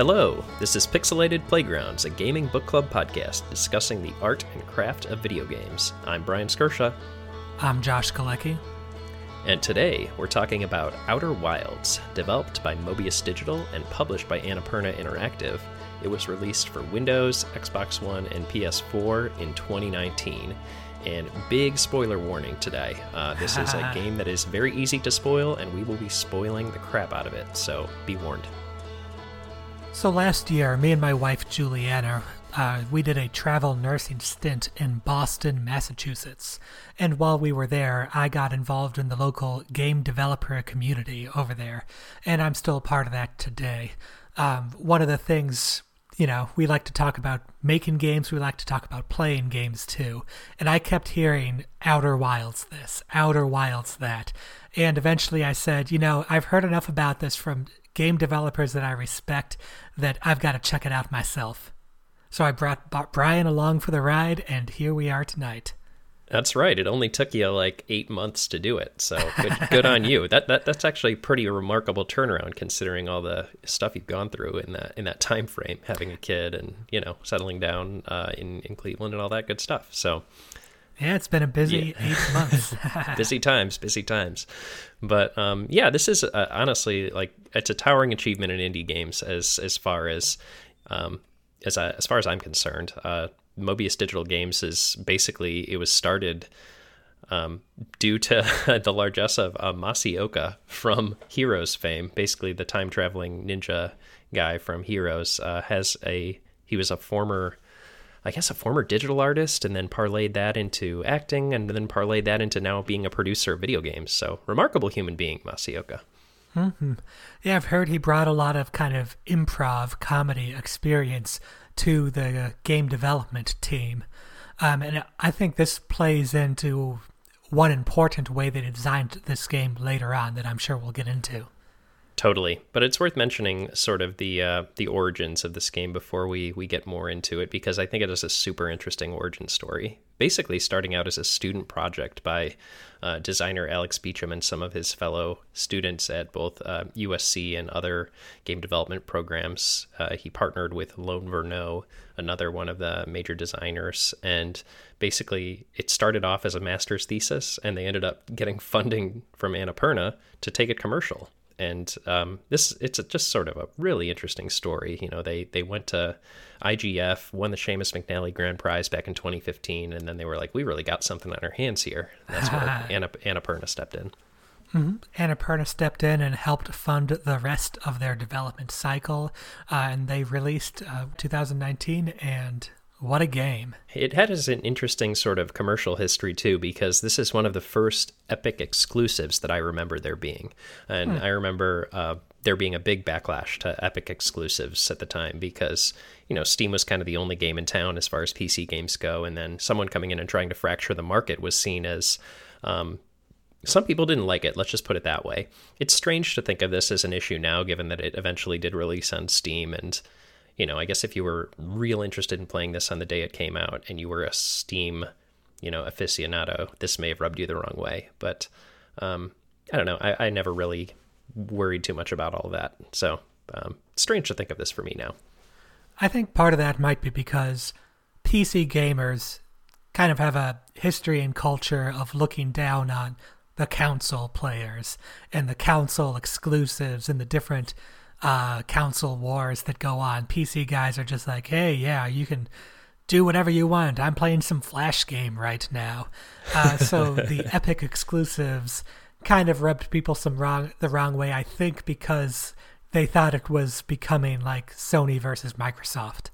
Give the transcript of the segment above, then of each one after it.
Hello, this is Pixelated Playgrounds, a gaming book club podcast discussing the art and craft of video games. I'm Brian Skirsha. I'm Josh Galecki. And today we're talking about Outer Wilds, developed by Mobius Digital and published by Annapurna Interactive. It was released for Windows, Xbox One, and PS4 in 2019. And big spoiler warning today. This is a game that is very easy to spoil, and we will be spoiling the crap out of it, so be warned. So last year, me and my wife Juliana, we did a travel nursing stint in Boston, Massachusetts. And while we were there, I got involved in the local game developer community over there, and I'm still a part of that today. One of the things... You know, we like to talk about making games, we like to talk about playing games too. And I kept hearing Outer Wilds this, Outer Wilds that. And eventually I said, you know, I've heard enough about this from game developers that I respect that I've got to check it out myself. So I brought Brian along for the ride, and here we are tonight. That's right. It only took you like 8 months to do it, so good on you. That's actually a pretty remarkable turnaround considering all the stuff you've gone through in that time frame, having a kid and, you know, settling down in Cleveland and all that good stuff. So yeah, it's been a busy 8 months. busy times. But yeah, this is honestly like it's a towering achievement in indie games as far as I'm concerned. Mobius Digital Games is basically, it was started due to the largesse of Masi Oka from Heroes fame. Basically, the time-traveling ninja guy from Heroes was a former digital artist, and then parlayed that into acting, and then parlayed that into now being a producer of video games. So, remarkable human being, Masi Oka. Mm-hmm. Yeah, I've heard he brought a lot of kind of improv comedy experience to the game development team. And I think this plays into one important way they designed this game later on that I'm sure we'll get into. Totally. But it's worth mentioning sort of the origins of this game before we get more into it, because I think it is a super interesting origin story. Basically starting out as a student project by designer Alex Beachum and some of his fellow students at both USC and other game development programs. He partnered with Lone Verneau, another one of the major designers, and basically it started off as a master's thesis, and they ended up getting funding from Annapurna to take it commercial. And it's just sort of a really interesting story. You know, they went to IGF, won the Seamus McNally Grand Prize back in 2015, and then they were like, we really got something on our hands here. And that's where Annapurna stepped in. Mm-hmm. Annapurna stepped in and helped fund the rest of their development cycle, and they released 2019, and... what a game. It had an interesting sort of commercial history, too, because this is one of the first Epic exclusives that I remember there being. And I remember there being a big backlash to Epic exclusives at the time because, you know, Steam was kind of the only game in town as far as PC games go. And then someone coming in and trying to fracture the market was seen as... some people didn't like it, let's just put it that way. It's strange to think of this as an issue now, given that it eventually did release on Steam and... You know, I guess if you were real interested in playing this on the day it came out and you were a Steam, you know, aficionado, this may have rubbed you the wrong way. But I don't know. I never really worried too much about all that. So strange to think of this for me now. I think part of that might be because PC gamers kind of have a history and culture of looking down on the console players and the console exclusives and the different... console wars that go on. PC guys are just like, hey, yeah, you can do whatever you want. I'm playing some Flash game right now. So the Epic exclusives kind of rubbed people the wrong way, I think, because they thought it was becoming like Sony versus Microsoft.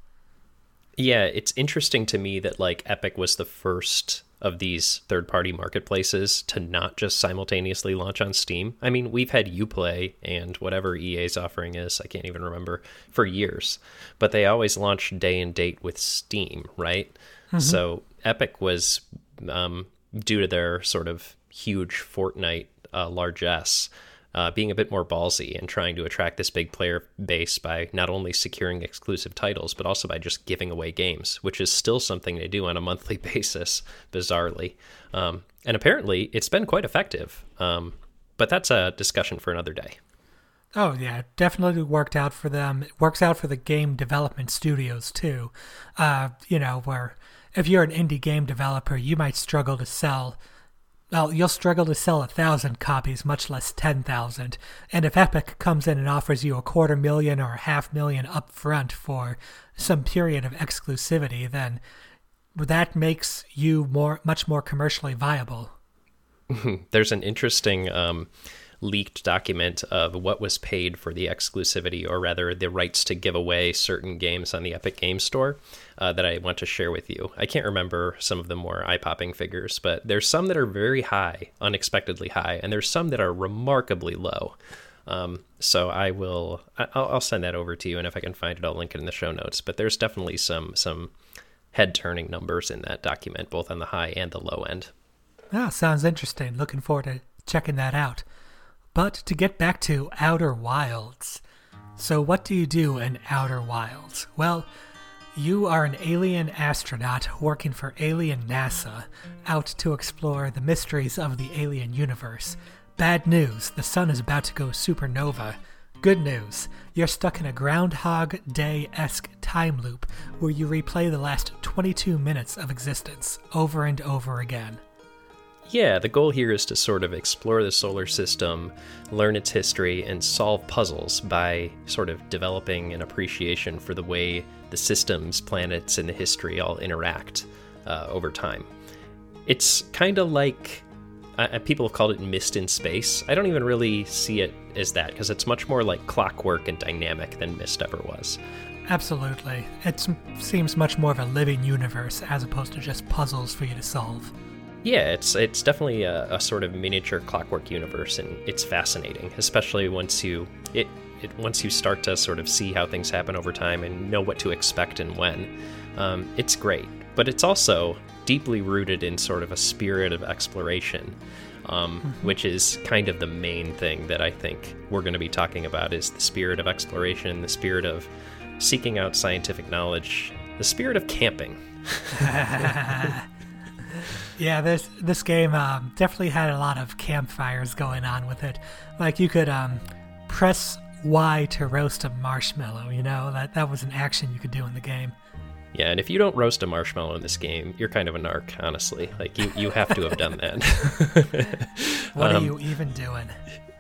Yeah, it's interesting to me that like Epic was the first of these third-party marketplaces to not just simultaneously launch on Steam. I mean, we've had Uplay and whatever EA's offering is, I can't even remember, for years. But they always launched day and date with Steam, right? Mm-hmm. So Epic was, due to their sort of huge Fortnite largesse, being a bit more ballsy and trying to attract this big player base by not only securing exclusive titles, but also by just giving away games, which is still something they do on a monthly basis, bizarrely. And apparently, it's been quite effective. But that's a discussion for another day. Oh, yeah, it definitely worked out for them. It works out for the game development studios, too. You know, where if you're an indie game developer, you might struggle to sell... Well, you'll struggle to sell 1,000 copies, much less 10,000. And if Epic comes in and offers you $250,000 or $500,000 up front for some period of exclusivity, then that makes you much more commercially viable. There's an interesting leaked document of what was paid for the exclusivity, or rather the rights to give away certain games on the Epic Game Store that I want to share with you. I can't remember some of the more eye-popping figures, but there's some that are very high, unexpectedly high, and there's some that are remarkably low. So I'll send that over to you, and if I can find it, I'll link it in the show notes. But there's definitely some head-turning numbers in that document, both on the high and the low end. Ah, sounds interesting. Looking forward to checking that out. But to get back to Outer Wilds. So what do you do in Outer Wilds? Well, you are an alien astronaut working for alien NASA, out to explore the mysteries of the alien universe. Bad news, the sun is about to go supernova. Good news, you're stuck in a Groundhog Day-esque time loop where you replay the last 22 minutes of existence over and over again. Yeah, the goal here is to sort of explore the solar system, learn its history, and solve puzzles by sort of developing an appreciation for the way the systems, planets, and the history all interact over time. It's kind of like, people have called it Myst in space. I don't even really see it as that, because it's much more like clockwork and dynamic than Myst ever was. Absolutely. It seems much more of a living universe as opposed to just puzzles for you to solve. Yeah, it's definitely a sort of miniature clockwork universe, and it's fascinating, especially once you start to sort of see how things happen over time and know what to expect and when. It's great, but it's also deeply rooted in sort of a spirit of exploration, which is kind of the main thing that I think we're going to be talking about, is the spirit of exploration, the spirit of seeking out scientific knowledge, the spirit of camping. Yeah, this game definitely had a lot of campfires going on with it. Like, you could press Y to roast a marshmallow, you know? That was an action you could do in the game. Yeah, and if you don't roast a marshmallow in this game, you're kind of a narc, honestly. Like, you have to have done that. What are you even doing?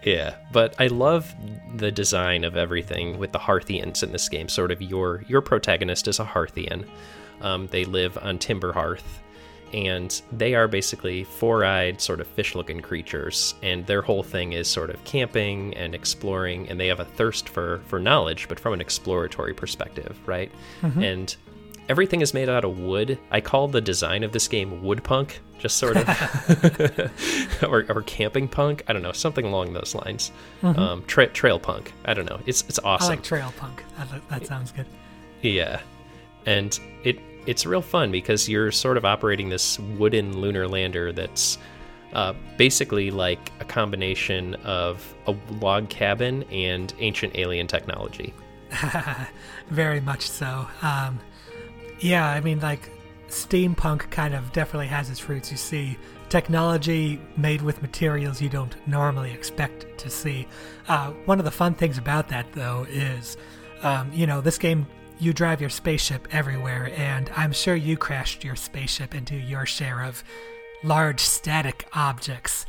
Yeah, but I love the design of everything with the Hearthians in this game. Sort of your protagonist is a Hearthian. They live on Timber Hearth. And they are basically four-eyed, sort of fish-looking creatures, and their whole thing is sort of camping and exploring, and they have a thirst for knowledge, but from an exploratory perspective, right? Mm-hmm. And everything is made out of wood. I call the design of this game wood punk, just sort of, or camping punk. I don't know, something along those lines. Mm-hmm. Trail punk. I don't know. It's awesome. I like trail punk. That sounds good. Yeah, and It's real fun because you're sort of operating this wooden lunar lander that's basically like a combination of a log cabin and ancient alien technology. Very much so. Yeah, I mean, like, steampunk kind of definitely has its roots. You see technology made with materials you don't normally expect to see. One of the fun things about that, though, is, you know, this game... You drive your spaceship everywhere, and I'm sure you crashed your spaceship into your share of large static objects,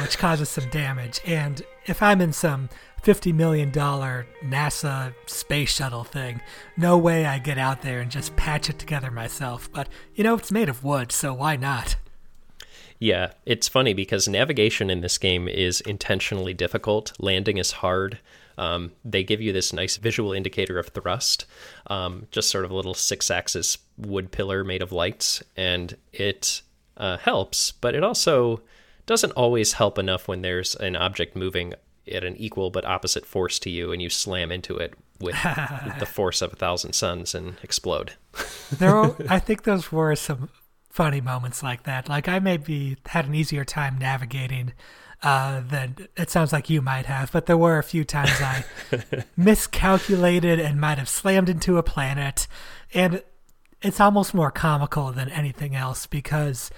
which causes some damage. And if I'm in some $50 million NASA space shuttle thing, no way I get out there and just patch it together myself. But, you know, it's made of wood, so why not? Yeah, it's funny because navigation in this game is intentionally difficult. Landing is hard. They give you this nice visual indicator of thrust, just sort of a little 6-axis wood pillar made of lights, and it helps, but it also doesn't always help enough when there's an object moving at an equal but opposite force to you and you slam into it with the force of 1,000 suns and explode. I think those were some funny moments like that. Like, I maybe had an easier time navigating then it sounds like you might have, but there were a few times I miscalculated and might have slammed into a planet, and it's almost more comical than anything else because,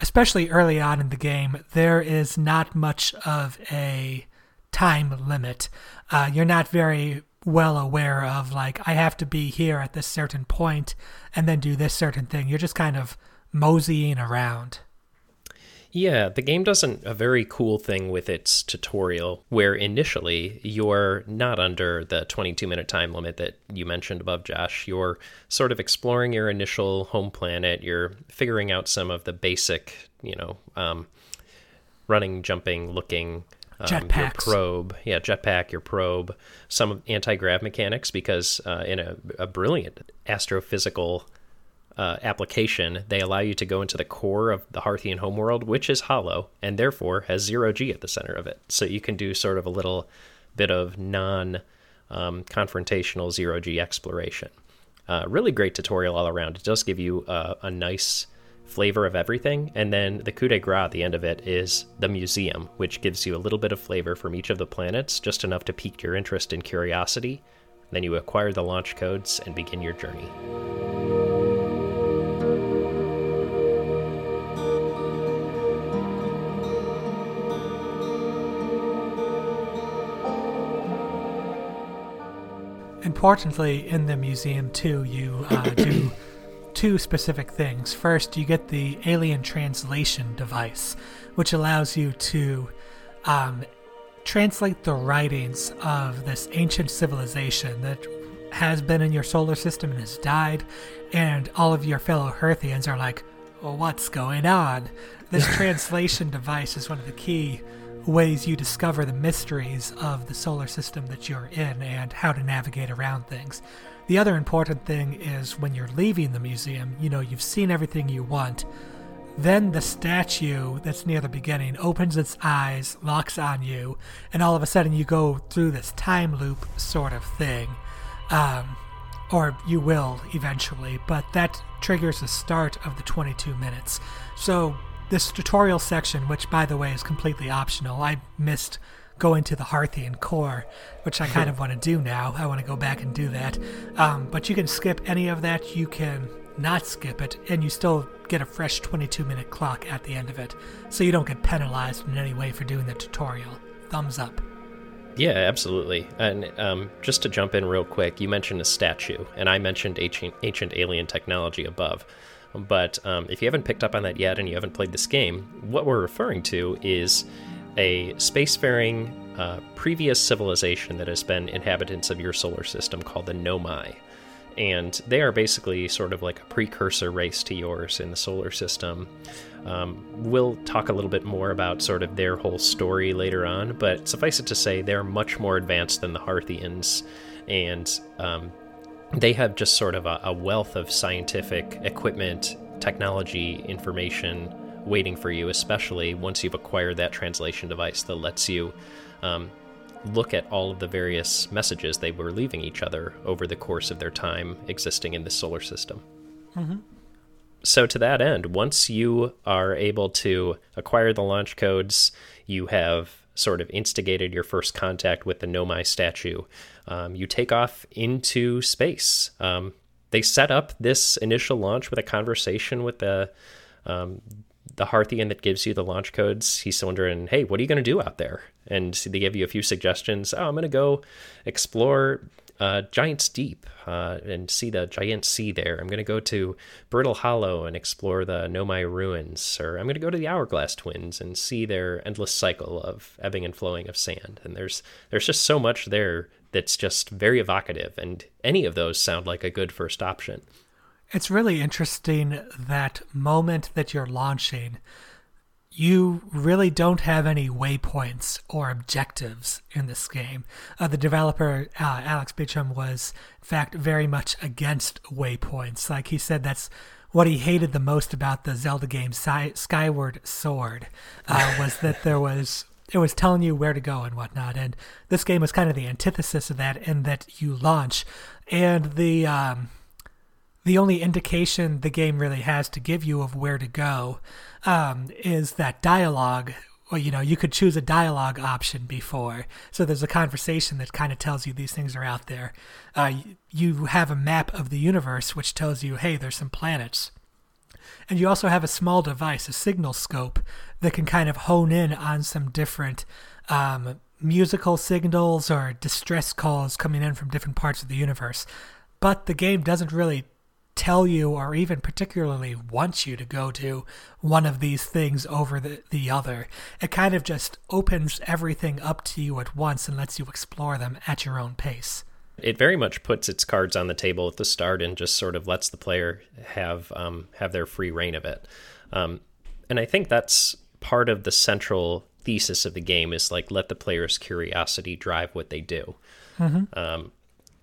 especially early on in the game, there is not much of a time limit. You're not very well aware of, like, I have to be here at this certain point and then do this certain thing. You're just kind of moseying around. Yeah, the game does a very cool thing with its tutorial, where initially you're not under the 22-minute time limit that you mentioned above, Josh. You're sort of exploring your initial home planet. You're figuring out some of the basic, running, jumping, looking, your probe. Yeah, jetpack, your probe, some anti-grav mechanics, because in a brilliant astrophysical application, they allow you to go into the core of the Hearthian homeworld, which is hollow and therefore has 0G at the center of it. So you can do sort of a little bit of non-confrontational 0G exploration. Really great tutorial all around. It does give you a nice flavor of everything. And then the coup de grace at the end of it is the museum, which gives you a little bit of flavor from each of the planets, just enough to pique your interest and curiosity. Then you acquire the launch codes and begin your journey. Importantly, in the museum, too, you do two specific things. First, you get the alien translation device, which allows you to translate the writings of this ancient civilization that has been in your solar system and has died, and all of your fellow Hearthians are like, well, what's going on? This translation device is one of the key ways you discover the mysteries of the solar system that you're in and how to navigate around things. The other important thing is when you're leaving the museum, you've seen everything you want. Then the statue that's near the beginning opens its eyes, locks on you, and all of a sudden you go through this time loop sort of thing. Or you will eventually, but that triggers the start of the 22 minutes. So this tutorial section, which, by the way, is completely optional. I missed going to the Hearthian core, which I kind of want to do now. I want to go back and do that. But you can skip any of that. You can not skip it, and you still get a fresh 22-minute clock at the end of it. So you don't get penalized in any way for doing the tutorial. Thumbs up. Yeah, absolutely. And just to jump in real quick, you mentioned a statue, and I mentioned ancient alien technology above. But if you haven't picked up on that yet and you haven't played this game, what we're referring to is a spacefaring previous civilization that has been inhabitants of your solar system called the Nomai. And they are basically sort of like a precursor race to yours in the solar system. We'll talk a little bit more about sort of their whole story later on, but suffice it to say they're much more advanced than the Hearthians, and they have just sort of a wealth of scientific equipment, technology, information waiting for you, especially once you've acquired that translation device that lets you look at all of the various messages they were leaving each other over the course of their time existing in the solar system. Mm-hmm. So to that end, once you are able to acquire the launch codes, you have sort of instigated your first contact with the Nomai statue. You take off into space. They set up this initial launch with a conversation with the Hearthian that gives you the launch codes. He's wondering, hey, what are you going to do out there? And they give you a few suggestions. Oh, I'm going to go explore Giant's Deep and see the giant sea there. I'm going to go to Brittle Hollow and explore the Nomai ruins, or I'm going to go to the Hourglass Twins and see their endless cycle of ebbing and flowing of sand. And there's just so much there that's just very evocative, and any of those sound like a good first option. It's really interesting that moment that you're launching, you really don't have any waypoints or objectives in this game. The developer, Alex Beachum, was, in fact, very much against waypoints. Like he said, that's what he hated the most about the Zelda game Skyward Sword, was that it was telling you where to go and whatnot. And this game was kind of the antithesis of that, in that you launch. And the only indication the game really has to give you of where to go is that dialogue. Well, you could choose a dialogue option before. So there's a conversation that kind of tells you these things are out there. You have a map of the universe, which tells you, hey, there's some planets. And you also have a small device, a signal scope, that can kind of hone in on some different musical signals or distress calls coming in from different parts of the universe. But the game doesn't really tell you or even particularly want you to go to one of these things over the other. It kind of just opens everything up to you at once and lets you explore them at your own pace. It very much puts its cards on the table at the start and just sort of lets the player have their free reign of it. And I think that's part of the central thesis of the game is like, let the player's curiosity drive what they do. Mm-hmm.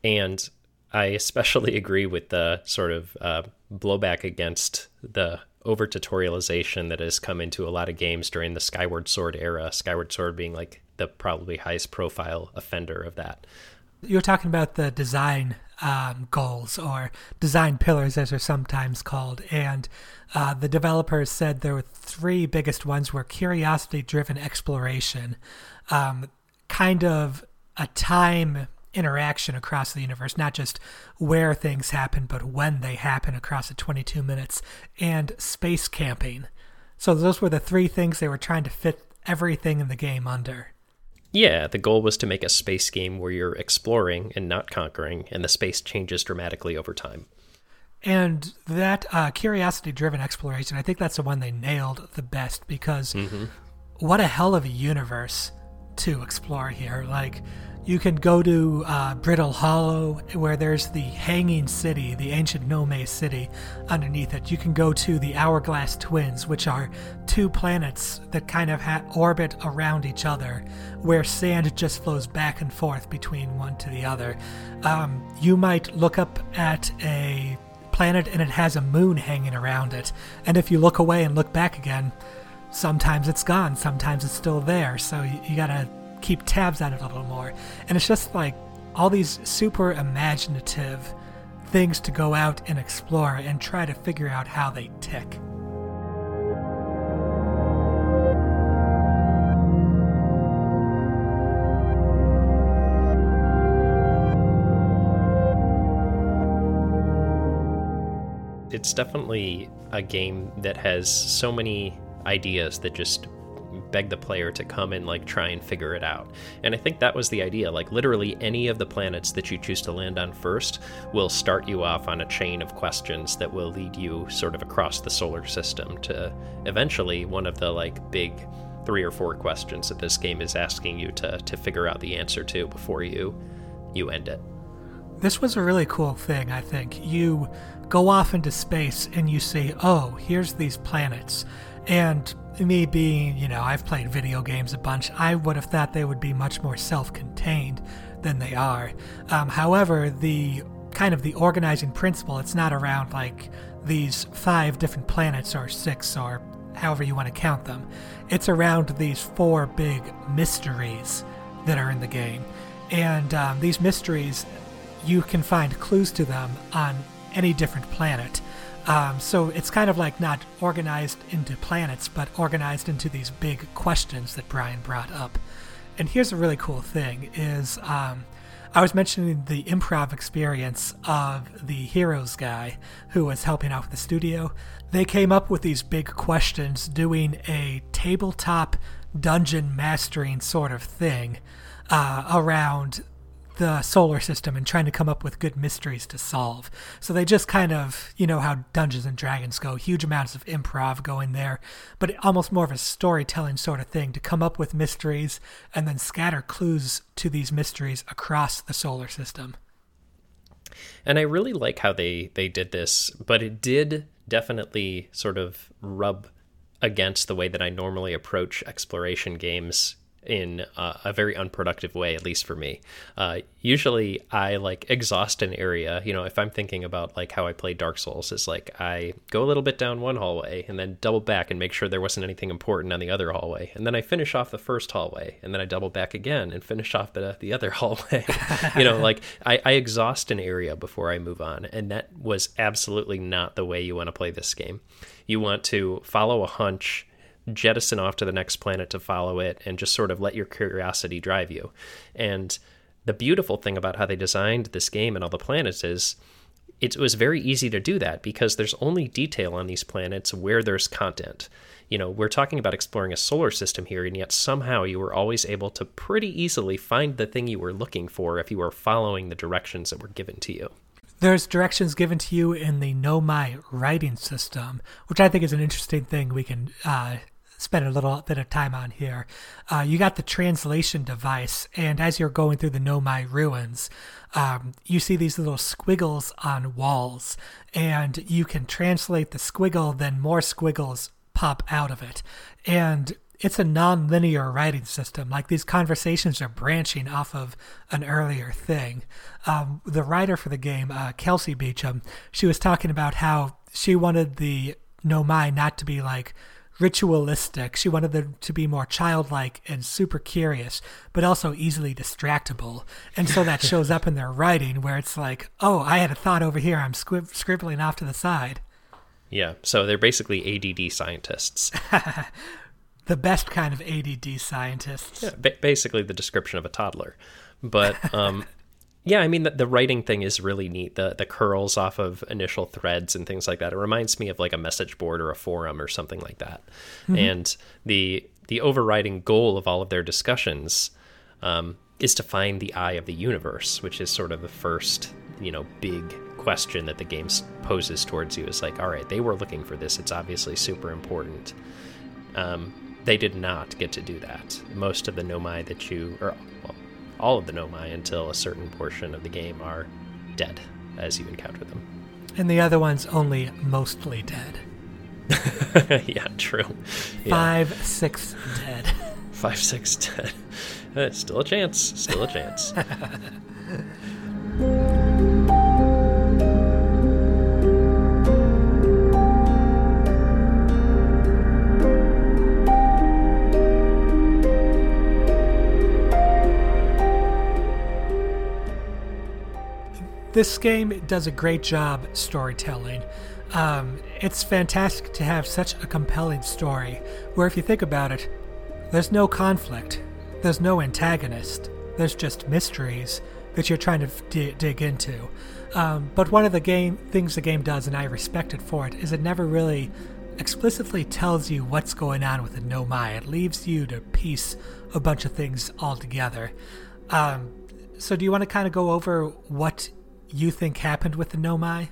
And I especially agree with the sort of blowback against the over-tutorialization that has come into a lot of games during the Skyward Sword era, Skyward Sword being like the probably highest profile offender of that. You're talking about the design goals or design pillars, as they're sometimes called. And the developers said there were three biggest ones were curiosity-driven exploration, kind of a time interaction across the universe, not just where things happen, but when they happen across the 22 minutes, and space camping. So those were the three things they were trying to fit everything in the game under. Yeah, the goal was to make a space game where you're exploring and not conquering, and the space changes dramatically over time. And that curiosity-driven exploration, I think that's the one they nailed the best, because what a hell of a universe to explore here. Like, you can go to Brittle Hollow, where there's the Hanging City, the ancient Nomai city underneath it. You can go to the Hourglass Twins, which are two planets that kind of orbit around each other, where sand just flows back and forth between one to the other. You might look up at a planet and it has a moon hanging around it. And if you look away and look back again, sometimes it's gone, sometimes it's still there. So you gotta keep tabs on it a little more. And it's just like all these super imaginative things to go out and explore and try to figure out how they tick. It's definitely a game that has so many ideas that just beg the player to come and like try and figure it out. And I think that was the idea. Like literally any of the planets that you choose to land on first will start you off on a chain of questions that will lead you sort of across the solar system to eventually one of the like big 3 or 4 questions that this game is asking you to figure out the answer to before you end it. This was a really cool thing, I think. You go off into space and you see, oh, here's these planets. And me being, you know, I've played video games a bunch, I would have thought they would be much more self-contained than they are. However, the kind of the organizing principle, it's not around like these 5 different planets or 6 or however you want to count them. It's around these 4 big mysteries that are in the game. And these mysteries, you can find clues to them on any different planet. So it's kind of like not organized into planets, but organized into these big questions that Brian brought up. And here's a really cool thing is I was mentioning the improv experience of the Heroes guy who was helping out with the studio. They came up with these big questions doing a tabletop dungeon mastering sort of thing around the solar system and trying to come up with good mysteries to solve. So they just kind of, you know how Dungeons and Dragons go, huge amounts of improv going there, but almost more of a storytelling sort of thing to come up with mysteries and then scatter clues to these mysteries across the solar system. And I really like how they did this, but it did definitely sort of rub against the way that I normally approach exploration games in a very unproductive way, at least for me. Usually I like exhaust an area, you know, if I'm thinking about like how I play Dark Souls, is like I go a little bit down one hallway and then double back and make sure there wasn't anything important on the other hallway. And then I finish off the first hallway and then I double back again and finish off the other hallway. You know, like I exhaust an area before I move on. And that was absolutely not the way you want to play this game. You want to follow a hunch, jettison off to the next planet to follow it, and just sort of let your curiosity drive you. And the beautiful thing about how they designed this game and all the planets is it was very easy to do that because there's only detail on these planets where there's content. You know, we're talking about exploring a solar system here, and yet somehow you were always able to pretty easily find the thing you were looking for if you were following the directions that were given to you. There's directions given to you in the Nomai writing system, which I think is an interesting thing we can spend a little bit of time on here. You got the translation device, and as you're going through the Nomai ruins, you see these little squiggles on walls, and you can translate the squiggle, then more squiggles pop out of it. And it's a non-linear writing system. Like, these conversations are branching off of an earlier thing. The writer for the game, Kelsey Beachum, she was talking about how she wanted the Nomai not to be like ritualistic. She wanted them to be more childlike and super curious, but also easily distractible. And so that shows up in their writing where it's like, oh, I had a thought over here. I'm scribbling off to the side. Yeah, so they're basically ADD scientists. The best kind of ADD scientists. Yeah, basically the description of a toddler. But yeah, I mean, the writing thing is really neat. The curls off of initial threads and things like that. It reminds me of like a message board or a forum or something like that. Mm-hmm. And the overriding goal of all of their discussions is to find the eye of the universe, which is sort of the first, you know, big question that the game poses towards you. Is like, all right, they were looking for this. It's obviously super important. They did not get to do that. Most of the Nomai that you, or well, all of the Nomai until a certain portion of the game are dead as you encounter them. And the other one's only mostly dead. Yeah, true. Yeah. 5/6 dead. 5/6 dead. Still a chance. Still a chance. This game does a great job storytelling. It's fantastic to have such a compelling story where, if you think about it, there's no conflict, there's no antagonist, there's just mysteries that you're trying to dig into. But one of the things the game does, and I respect it for it, is it never really explicitly tells you what's going on with the Nomai. It leaves you to piece a bunch of things all together. So do you want to kind of go over what you think happened with the Nomai?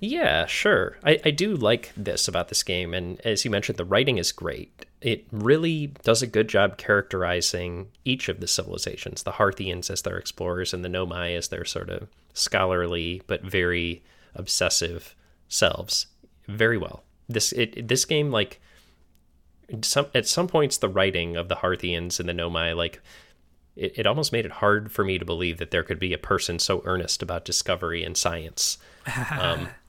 Yeah, sure. I do like this about this game, and as you mentioned, the writing is great. It really does a good job characterizing each of the civilizations, the Hearthians as their explorers and the Nomai as their sort of scholarly but very obsessive selves very well. This game, like, at some points the writing of the Hearthians and the Nomai, like, it almost made it hard for me to believe that there could be a person so earnest about discovery and science.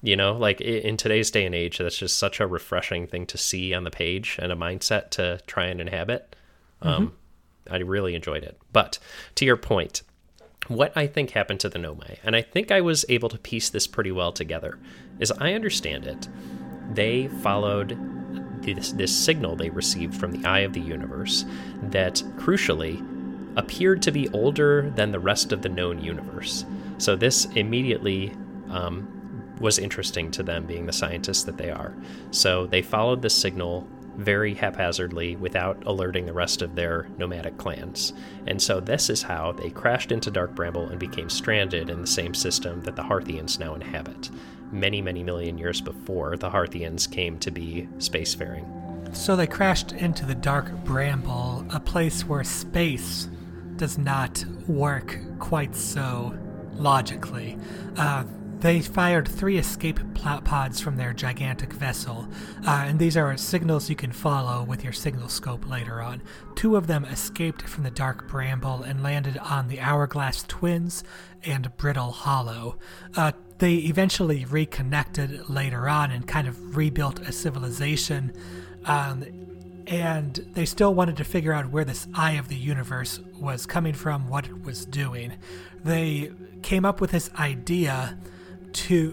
You know, like, in today's day and age, that's just such a refreshing thing to see on the page and a mindset to try and inhabit. I really enjoyed it. But to your point, what I think happened to the Nomai, and I think I was able to piece this pretty well together, is I understand it. They followed this signal they received from the Eye of the Universe that, crucially, appeared to be older than the rest of the known universe. So this immediately was interesting to them, being the scientists that they are. So they followed this signal very haphazardly without alerting the rest of their nomadic clans. And so this is how they crashed into Dark Bramble and became stranded in the same system that the Hearthians now inhabit. Many, many million years before the Hearthians came to be spacefaring. So they crashed into the Dark Bramble, a place where space does not work quite so logically. They fired 3 escape pods from their gigantic vessel, and these are signals you can follow with your signal scope later on. 2 of them escaped from the Dark Bramble and landed on the Hourglass Twins and Brittle Hollow. They eventually reconnected later on and kind of rebuilt a civilization, and they still wanted to figure out where this Eye of the Universe was coming from, what it was doing. They came up with this idea to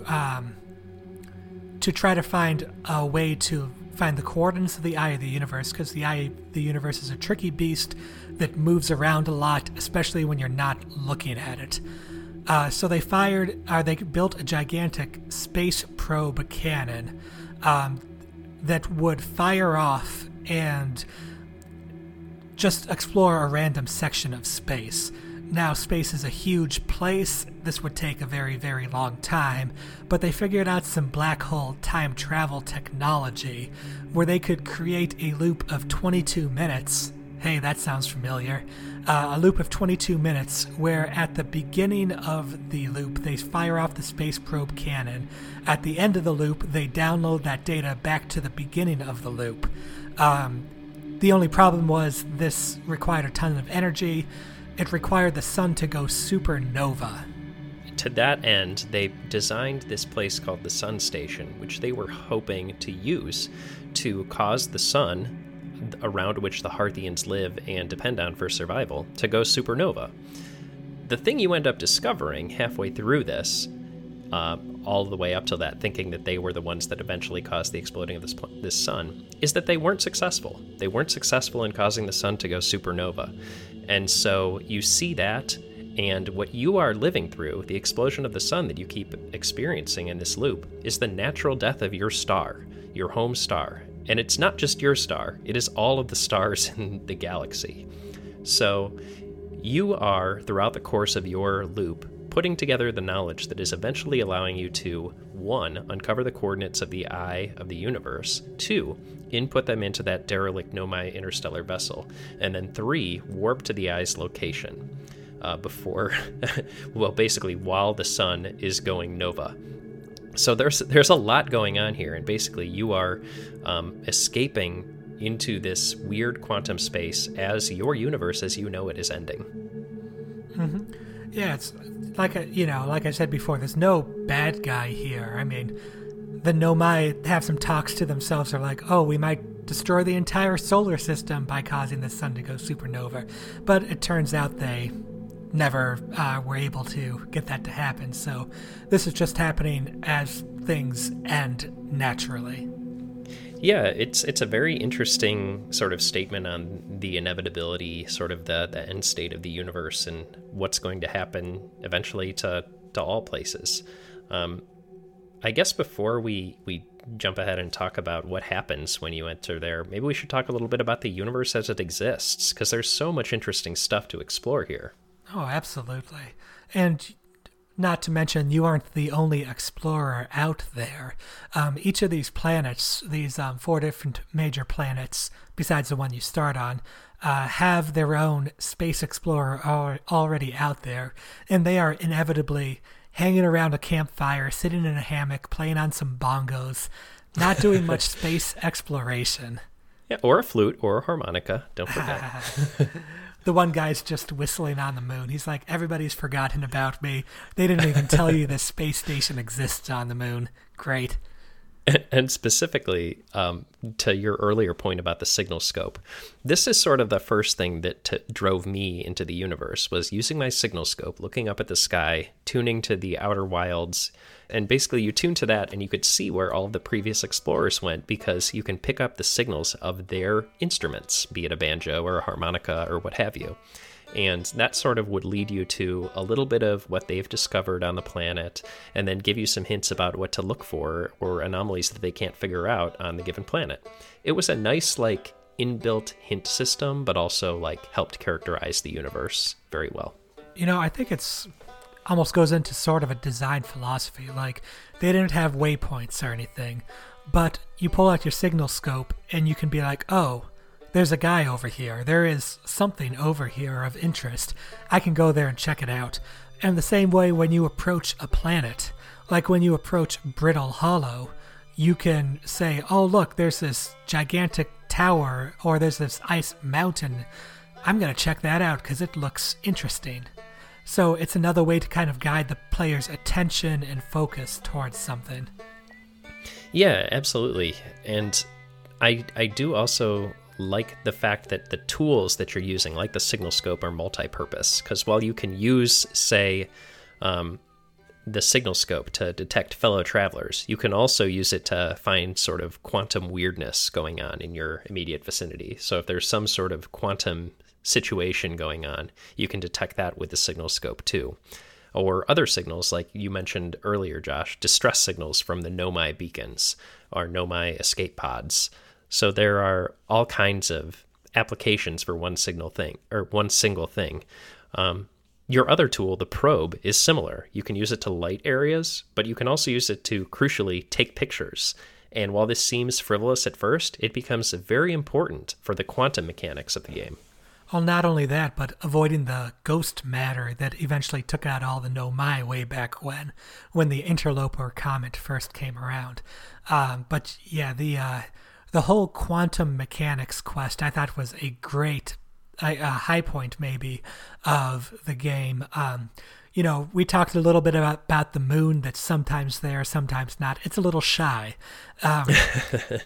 try to find a way to find the coordinates of the Eye of the Universe, because the Eye of the Universe is a tricky beast that moves around a lot, especially when you're not looking at it. So they built a gigantic space probe cannon that would fire off and just explore a random section of space. Now, space is a huge place. This would take a very, very long time, but they figured out some black hole time travel technology where they could create a loop of 22 minutes. Hey, that sounds familiar. A loop of 22 minutes where at the beginning of the loop, they fire off the space probe cannon. At the end of the loop, they download that data back to the beginning of the loop. The only problem was this required a ton of energy. It required the sun to go supernova. To that end, they designed this place called the Sun Station, which they were hoping to use to cause the sun, around which the Hearthians live and depend on for survival, to go supernova. The thing you end up discovering halfway through this, all the way up to that, thinking that they were the ones that eventually caused the exploding of this sun, is that they weren't successful. They weren't successful in causing the sun to go supernova. And so you see that, and what you are living through, the explosion of the sun that you keep experiencing in this loop, is the natural death of your star, your home star. And it's not just your star, it is all of the stars in the galaxy. So you are, throughout the course of your loop, putting together the knowledge that is eventually allowing you to, 1, uncover the coordinates of the Eye of the Universe, 2, input them into that derelict Nomai interstellar vessel, and then 3, warp to the Eye's location while the sun is going nova. So there's a lot going on here, and basically you are escaping into this weird quantum space as your universe as you know it is ending. Mm-hmm. Yeah, it's like I said before, there's no bad guy here. I mean, the Nomai have some talks to themselves. They're like, oh, we might destroy the entire solar system by causing the sun to go supernova. But it turns out they never were able to get that to happen. So this is just happening as things end naturally. Yeah, it's a very interesting sort of statement on the inevitability, sort of the end state of the universe and what's going to happen eventually to all places. I guess before we jump ahead and talk about what happens when you enter there, maybe we should talk a little bit about the universe as it exists, because there's so much interesting stuff to explore here. Oh, absolutely. And not to mention, you aren't the only explorer out there. Each of these planets, these 4 different major planets, besides the one you start on, have their own space explorer already out there, and they are inevitably hanging around a campfire, sitting in a hammock, playing on some bongos, not doing much space exploration. Yeah, or a flute or a harmonica, don't forget. The one guy's just whistling on the moon. He's like, everybody's forgotten about me. They didn't even tell you this space station exists on the moon. Great. And specifically, to your earlier point about the signal scope, this is sort of the first thing that drove me into the universe, was using my signal scope, looking up at the sky, tuning to the Outer Wilds, and basically you tune to that and you could see where all the previous explorers went because you can pick up the signals of their instruments, be it a banjo or a harmonica or what have you. And that sort of would lead you to a little bit of what they've discovered on the planet and then give you some hints about what to look for or anomalies that they can't figure out on the given planet. It was a nice, like, inbuilt hint system, but also, like, helped characterize the universe very well. You know, I think it's almost goes into sort of a design philosophy. Like, they didn't have waypoints or anything, but you pull out your signal scope and you can be like, oh, there's a guy over here. There is something over here of interest. I can go there and check it out. And the same way when you approach a planet, like when you approach Brittle Hollow, you can say, oh, look, there's this gigantic tower or there's this ice mountain. I'm going to check that out because it looks interesting. So it's another way to kind of guide the player's attention and focus towards something. Yeah, absolutely. And I do also like the fact that the tools that you're using, like the signal scope, are multi-purpose. Because while you can use, say, the signal scope to detect fellow travelers, you can also use it to find sort of quantum weirdness going on in your immediate vicinity. So if there's some sort of quantum situation going on, you can detect that with the signal scope too. or other signals like you mentioned earlier, Josh, distress signals from the Nomai beacons or Nomai escape pods. So there are all kinds of applications for one single thing. Your other tool, the probe, is similar. You can use it to light areas, but you can also use it to, crucially, take pictures. And while this seems frivolous at first, it becomes very important for the quantum mechanics of the game. Well, not only that, but avoiding the ghost matter that eventually took out all the Nomai way back when the Interloper comet first came around. But yeah, the whole quantum mechanics quest I thought was a great high point maybe of the game. You know, we talked a little bit about the moon that's sometimes there, sometimes not. It's a little shy. The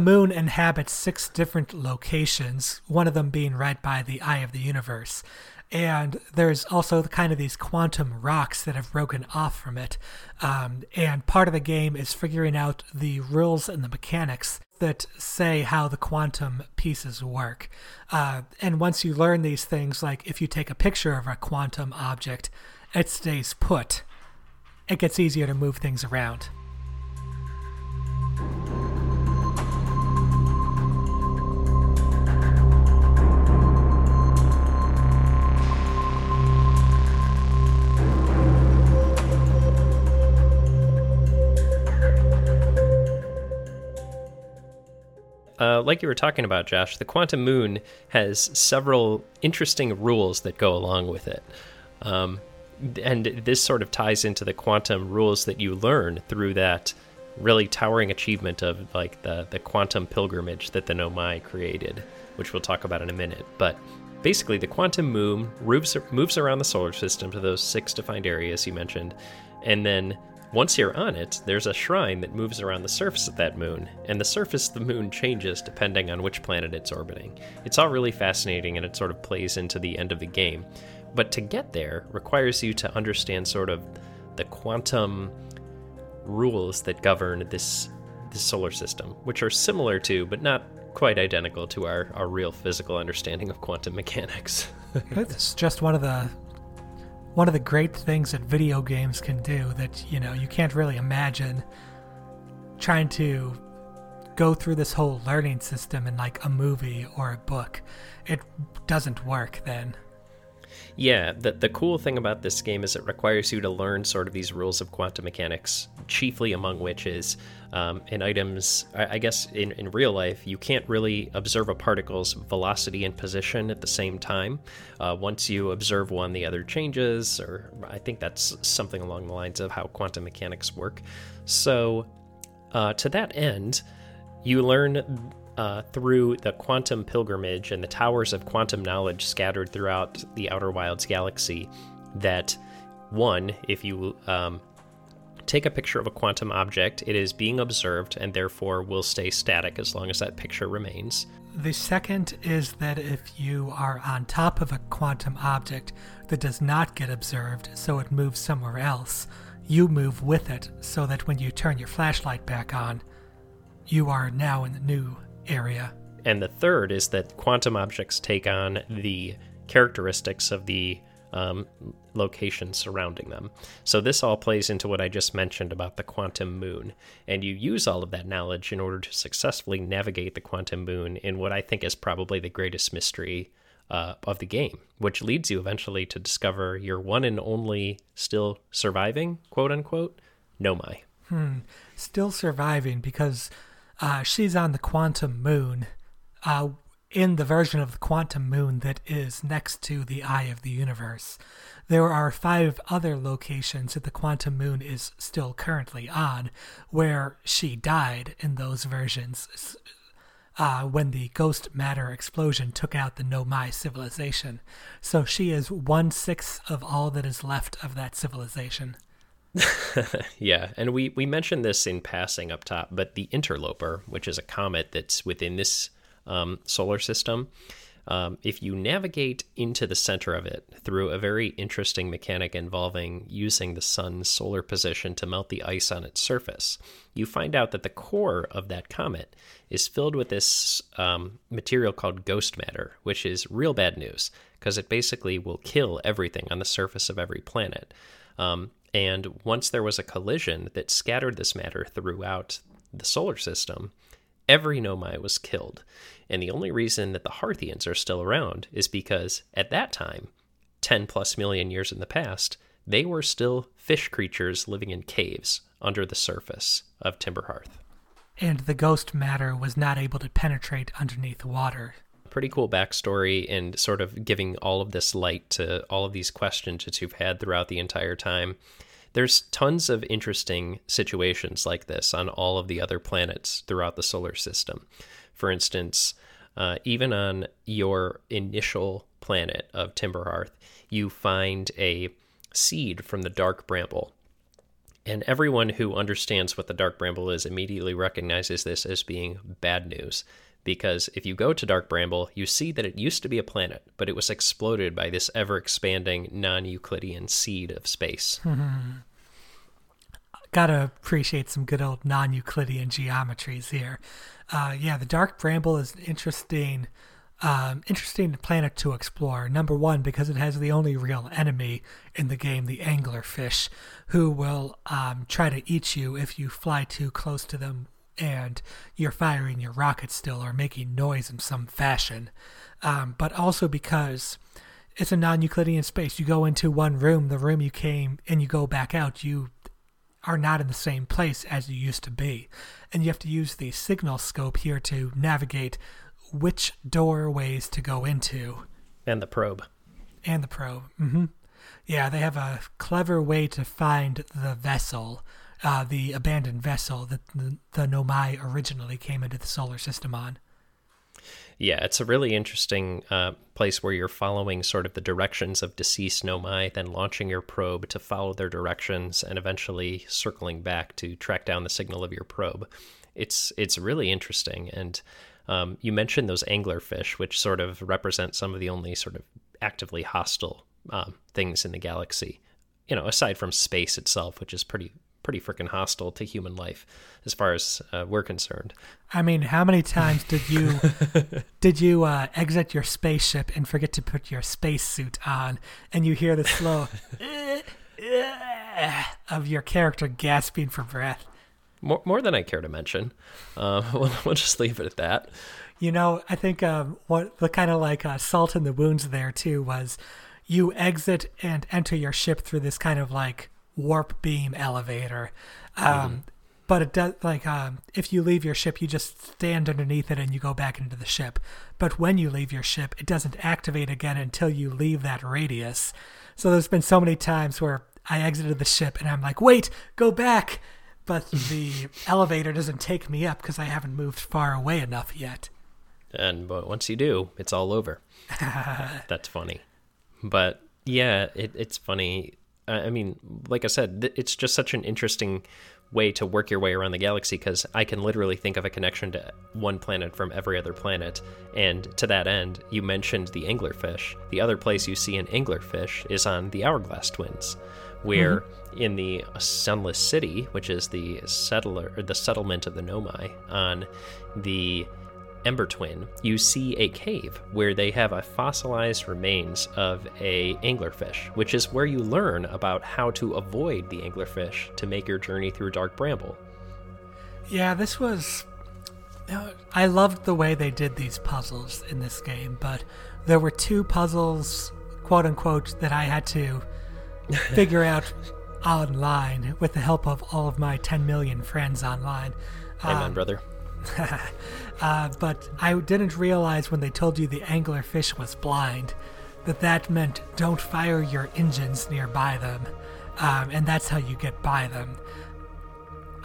moon inhabits 6 different locations, one of them being right by the Eye of the Universe. And there's also kind of these quantum rocks that have broken off from it. And part of the game is figuring out the rules and the mechanics that say how the quantum pieces work. And once you learn these things, like if you take a picture of a quantum object, it stays put. It gets easier to move things around. Like you were talking about, Josh, the Quantum Moon has several interesting rules that go along with it. And this sort of ties into the quantum rules that you learn through that really towering achievement of like the quantum pilgrimage that the Nomai created, which we'll talk about in a minute. But basically, the Quantum Moon moves around the solar system to those 6 defined areas you mentioned, and then once you're on it, there's a shrine that moves around the surface of that moon, and the surface of the moon changes depending on which planet it's orbiting. It's all really fascinating, and it sort of plays into the end of the game. But to get there requires you to understand sort of the quantum rules that govern this solar system, which are similar to, but not quite identical to, our real physical understanding of quantum mechanics. It's just one of the great things that video games can do that, you know, you can't really imagine trying to go through this whole learning system in like a movie or a book. It doesn't work then. Yeah, the cool thing about this game is it requires you to learn sort of these rules of quantum mechanics, chiefly among which is in items, I guess in real life, you can't really observe a particle's velocity and position at the same time. Once you observe one, the other changes, or I think that's something along the lines of how quantum mechanics work. So to that end, you learn through the quantum pilgrimage and the towers of quantum knowledge scattered throughout the Outer Wilds galaxy that, one, if you take a picture of a quantum object, it is being observed and therefore will stay static as long as that picture remains. The second is that if you are on top of a quantum object that does not get observed, so it moves somewhere else, you move with it so that when you turn your flashlight back on, you are now in the new area. And the third is that quantum objects take on the characteristics of the location surrounding them. So this all plays into what I just mentioned about the Quantum Moon. And you use all of that knowledge in order to successfully navigate the Quantum Moon in what I think is probably the greatest mystery of the game, which leads you eventually to discover your one and only still surviving, quote unquote, Nomai. Still surviving because she's on the Quantum Moon in the version of the Quantum Moon that is next to the Eye of the Universe. There are 5 other locations that the Quantum Moon is still currently on where she died in those versions when the ghost matter explosion took out the Nomai civilization. So she is 1/6 of all that is left of that civilization. Yeah, and we mentioned this in passing up top, but the Interloper, which is a comet that's within this solar system, if you navigate into the center of it through a very interesting mechanic involving using the sun's solar position to melt the ice on its surface, you find out that the core of that comet is filled with this material called ghost matter, which is real bad news because it basically will kill everything on the surface of every planet. And once there was a collision that scattered this matter throughout the solar system, every Nomai was killed. And the only reason that the Hearthians are still around is because at that time, 10 plus million years in the past, they were still fish creatures living in caves under the surface of Timber Hearth. And the ghost matter was not able to penetrate underneath water. Pretty cool backstory, and sort of giving all of this light to all of these questions that you've had throughout the entire time. There's tons of interesting situations like this on all of the other planets throughout the solar system. For instance, even on your initial planet of Timber Hearth, you find a seed from the Dark Bramble. And everyone who understands what the Dark Bramble is immediately recognizes this as being bad news. Because if you go to Dark Bramble, you see that it used to be a planet, but it was exploded by this ever-expanding non-Euclidean seed of space. Gotta appreciate some good old non-Euclidean geometries here. Yeah, the Dark Bramble is an interesting, interesting planet to explore. Number one, because it has the only real enemy in the game, the anglerfish, who will try to eat you if you fly too close to them and you're firing your rocket still or making noise in some fashion, but also because it's a non-Euclidean space. You go into one room, the room you came, and you go back out, you are not in the same place as you used to be, and you have to use the signal scope here to navigate which doorways to go into. And the probe. Mm-hmm. Yeah, they have a clever way to find the vessel, the abandoned vessel that the Nomai originally came into the solar system on. Yeah, it's a really interesting place where you're following sort of the directions of deceased Nomai, then launching your probe to follow their directions, and eventually circling back to track down the signal of your probe. It's really interesting. And you mentioned those anglerfish, which sort of represent some of the only sort of actively hostile things in the galaxy, you know, aside from space itself, which is pretty freaking hostile to human life as far as we're concerned. I mean, how many times did you exit your spaceship and forget to put your spacesuit on, and you hear the slow of your character gasping for breath? More than I care to mention. We'll just leave it at that. You know, I think what the kind of like salt in the wounds there too was you exit and enter your ship through this kind of like warp beam elevator, but it does, like, if you leave your ship, you just stand underneath it and you go back into the ship. But when you leave your ship, it doesn't activate again until you leave that radius. So there's been so many times where I exited the ship and I'm like, wait, go back, but the elevator doesn't take me up because I haven't moved far away enough yet. And but once you do, it's all over. That's funny. But yeah, it's funny. I mean, like I said, it's just such an interesting way to work your way around the galaxy, because I can literally think of a connection to one planet from every other planet. And to that end, you mentioned the anglerfish. The other place you see an anglerfish is on the Hourglass Twins, where in the Sunless City, which is the settlement of the Nomai on the Ember Twin, you see a cave where they have a fossilized remains of a anglerfish, which is where you learn about how to avoid the anglerfish to make your journey through Dark Bramble. Yeah, this was... I loved the way they did these puzzles in this game, but there were two puzzles, quote-unquote, that I had to figure out online with the help of all of my 10 million friends online. Amen, brother. But I didn't realize when they told you the anglerfish was blind that that meant don't fire your engines nearby them, and that's how you get by them.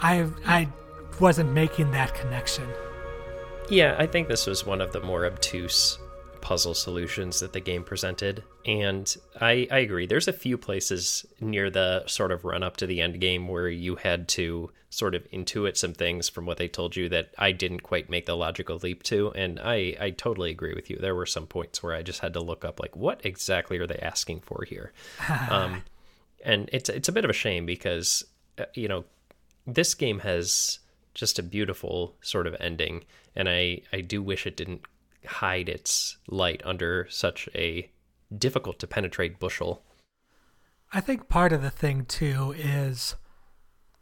I wasn't making that connection. Yeah, I think this was one of the more obtuse puzzle solutions that the game presented, and I agree. There's a few places near the sort of run up to the end game where you had to sort of intuit some things from what they told you that I didn't quite make the logical leap to, and I totally agree with you. There were some points where I just had to look up, like, what exactly are they asking for here? And it's a bit of a shame, because you know, this game has just a beautiful sort of ending, and I do wish it didn't hide its light under such a difficult to penetrate bushel. I think part of the thing, too, is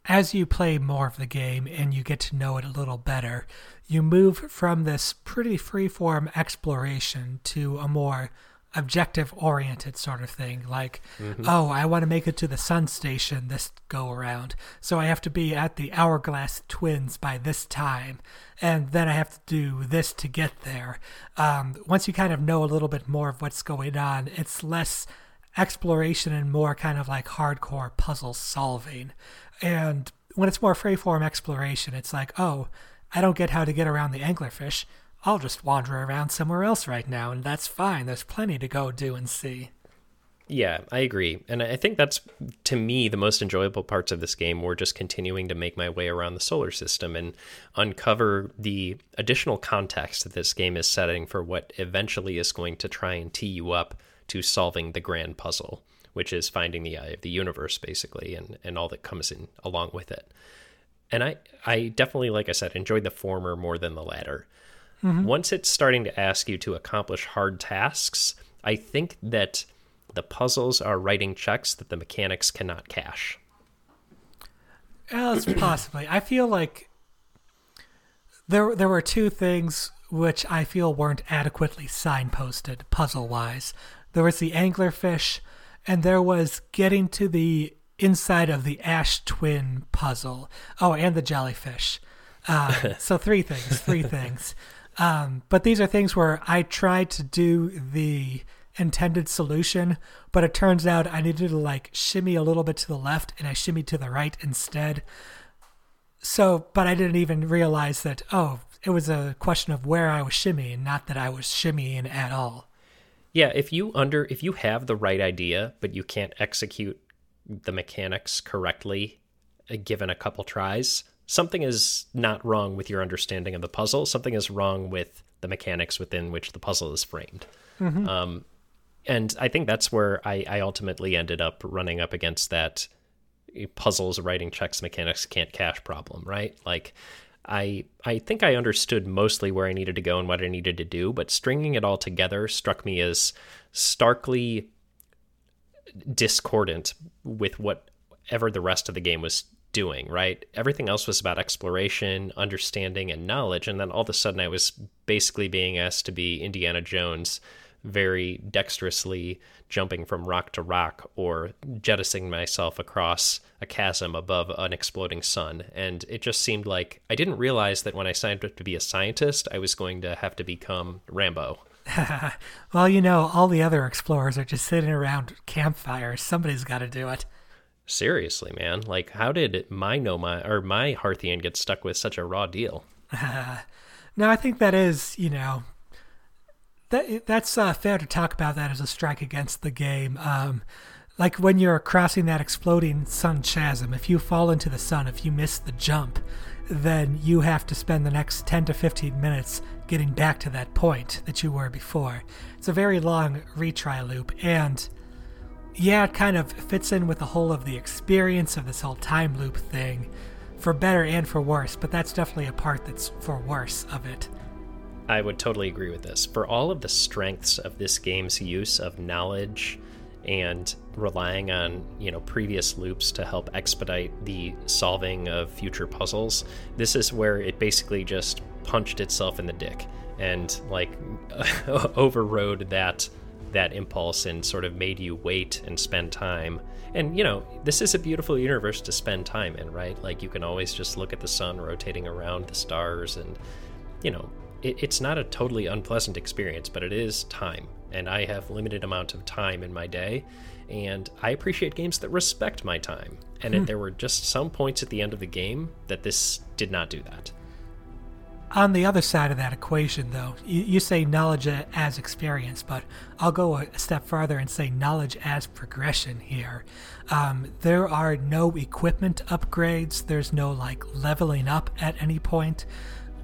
as you play more of the game and you get to know it a little better, you move from this pretty freeform exploration to a more objective-oriented sort of thing. Like, oh, I want to make it to the Sun Station this go-around, so I have to be at the Hourglass Twins by this time, and then I have to do this to get there. Once you kind of know a little bit more of what's going on, it's less exploration and more kind of like hardcore puzzle solving. And when it's more freeform exploration, it's like, oh, I don't get how to get around the anglerfish. I'll just wander around somewhere else right now, and that's fine. There's plenty to go do and see. Yeah, I agree. And I think that's, to me, the most enjoyable parts of this game were just continuing to make my way around the solar system and uncover the additional context that this game is setting for what eventually is going to try and tee you up to solving the grand puzzle, which is finding the eye of the universe, basically, and all that comes in along with it. And I definitely, like I said, enjoyed the former more than the latter. Mm-hmm. Once it's starting to ask you to accomplish hard tasks, I think that the puzzles are writing checks that the mechanics cannot cash. Possibly. I feel like there were two things which I feel weren't adequately signposted puzzle-wise. There was the anglerfish, and there was getting to the inside of the ash twin puzzle. Oh, and the jellyfish. So three things. But these are things where I tried to do the intended solution, but it turns out I needed to like shimmy a little bit to the left, and I shimmied to the right instead. So, but I didn't even realize that, oh, it was a question of where I was shimmying, not that I was shimmying at all. Yeah, if you have the right idea, but you can't execute the mechanics correctly, given a couple tries, something is not wrong with your understanding of the puzzle. Something is wrong with the mechanics within which the puzzle is framed. Mm-hmm. And I think that's where I ultimately ended up running up against that puzzles, writing checks, mechanics can't cash problem, right? Like, I think I understood mostly where I needed to go and what I needed to do, but stringing it all together struck me as starkly discordant with whatever the rest of the game was doing, right? Everything else was about exploration, understanding, and knowledge, and then all of a sudden I was basically being asked to be Indiana Jones, very dexterously jumping from rock to rock or jettisoning myself across a chasm above an exploding sun. And it just seemed like I didn't realize that when I signed up to be a scientist, I was going to have to become Rambo. Well, you know, all the other explorers are just sitting around campfires. Somebody's got to do it. Seriously, man. Like, how did my Nomai or my Hearthian get stuck with such a raw deal? No, I think that is, you know, That's fair to talk about that as a strike against the game. Like when you're crossing that exploding sun chasm, if you fall into the sun, if you miss the jump, then you have to spend the next 10 to 15 minutes getting back to that point that you were before. It's a very long retry loop, and yeah, it kind of fits in with the whole of the experience of this whole time loop thing, for better and for worse, but that's definitely a part that's for worse of it. I would totally agree with this. For all of the strengths of this game's use of knowledge and relying on, you know, previous loops to help expedite the solving of future puzzles, this is where it basically just punched itself in the dick and like overrode that impulse and sort of made you wait and spend time. And, you know, this is a beautiful universe to spend time in, right? Like you can always just look at the sun rotating around the stars and, you know, it's not a totally unpleasant experience, but it is time, and I have limited amount of time in my day, and I appreciate games that respect my time, and there were just some points at the end of the game that this did not do that. On the other side of that equation, though, you say knowledge as experience, but I'll go a step farther and say knowledge as progression here. There are no equipment upgrades. There's no, like, leveling up at any point.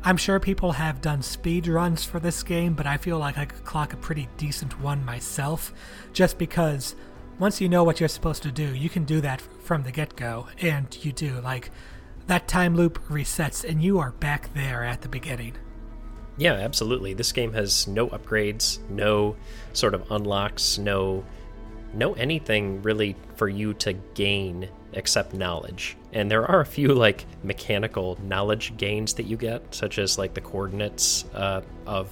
I'm sure people have done speed runs for this game, but I feel like I could clock a pretty decent one myself, just because once you know what you're supposed to do, you can do that from the get-go, and you do. Like, that time loop resets, and you are back there at the beginning. Yeah, absolutely. This game has no upgrades, no sort of unlocks, no no anything really for you to gain except knowledge. And there are a few like mechanical knowledge gains that you get, such as like the coordinates of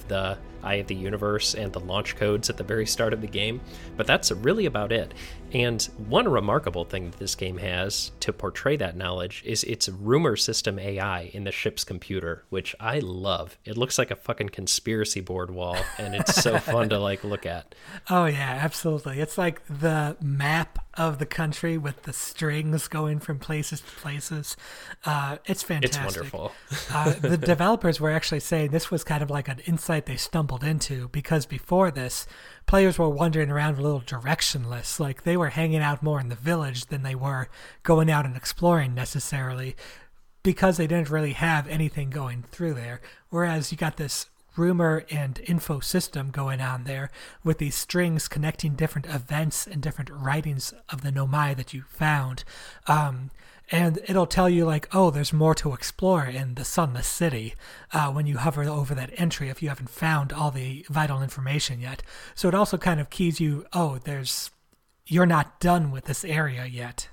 the Eye of the Universe and the launch codes at the very start of the game, but that's really about it. And one remarkable thing that this game has to portray that knowledge is its rumor system AI in the ship's computer, which I love. It looks like a fucking conspiracy board wall, and it's so fun to like look at. Oh yeah, absolutely. It's like the map of the country with the strings going from places to places. It's fantastic. It's wonderful. The developers were actually saying this was kind of like an insight they stumbled into, because before this, players were wandering around a little directionless. Like, they were hanging out more in the village than they were going out and exploring necessarily, because they didn't really have anything going through there. Whereas you got this rumor and info system going on there with these strings connecting different events and different writings of the Nomai that you found. And it'll tell you like, oh, there's more to explore in the Sunless City when you hover over that entry if you haven't found all the vital information yet. So it also kind of keys you, oh, you're not done with this area yet.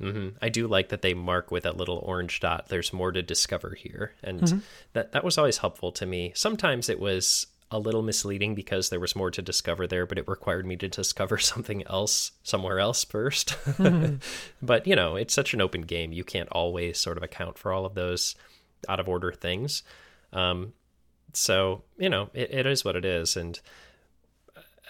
Mm-hmm. I do like that they mark with that little orange dot, there's more to discover here. And that was always helpful to me. Sometimes it was a little misleading because there was more to discover there, but it required me to discover something else somewhere else first. Mm-hmm. But, you know, it's such an open game. You can't always sort of account for all of those out of order things. So, you know, it is what it is. And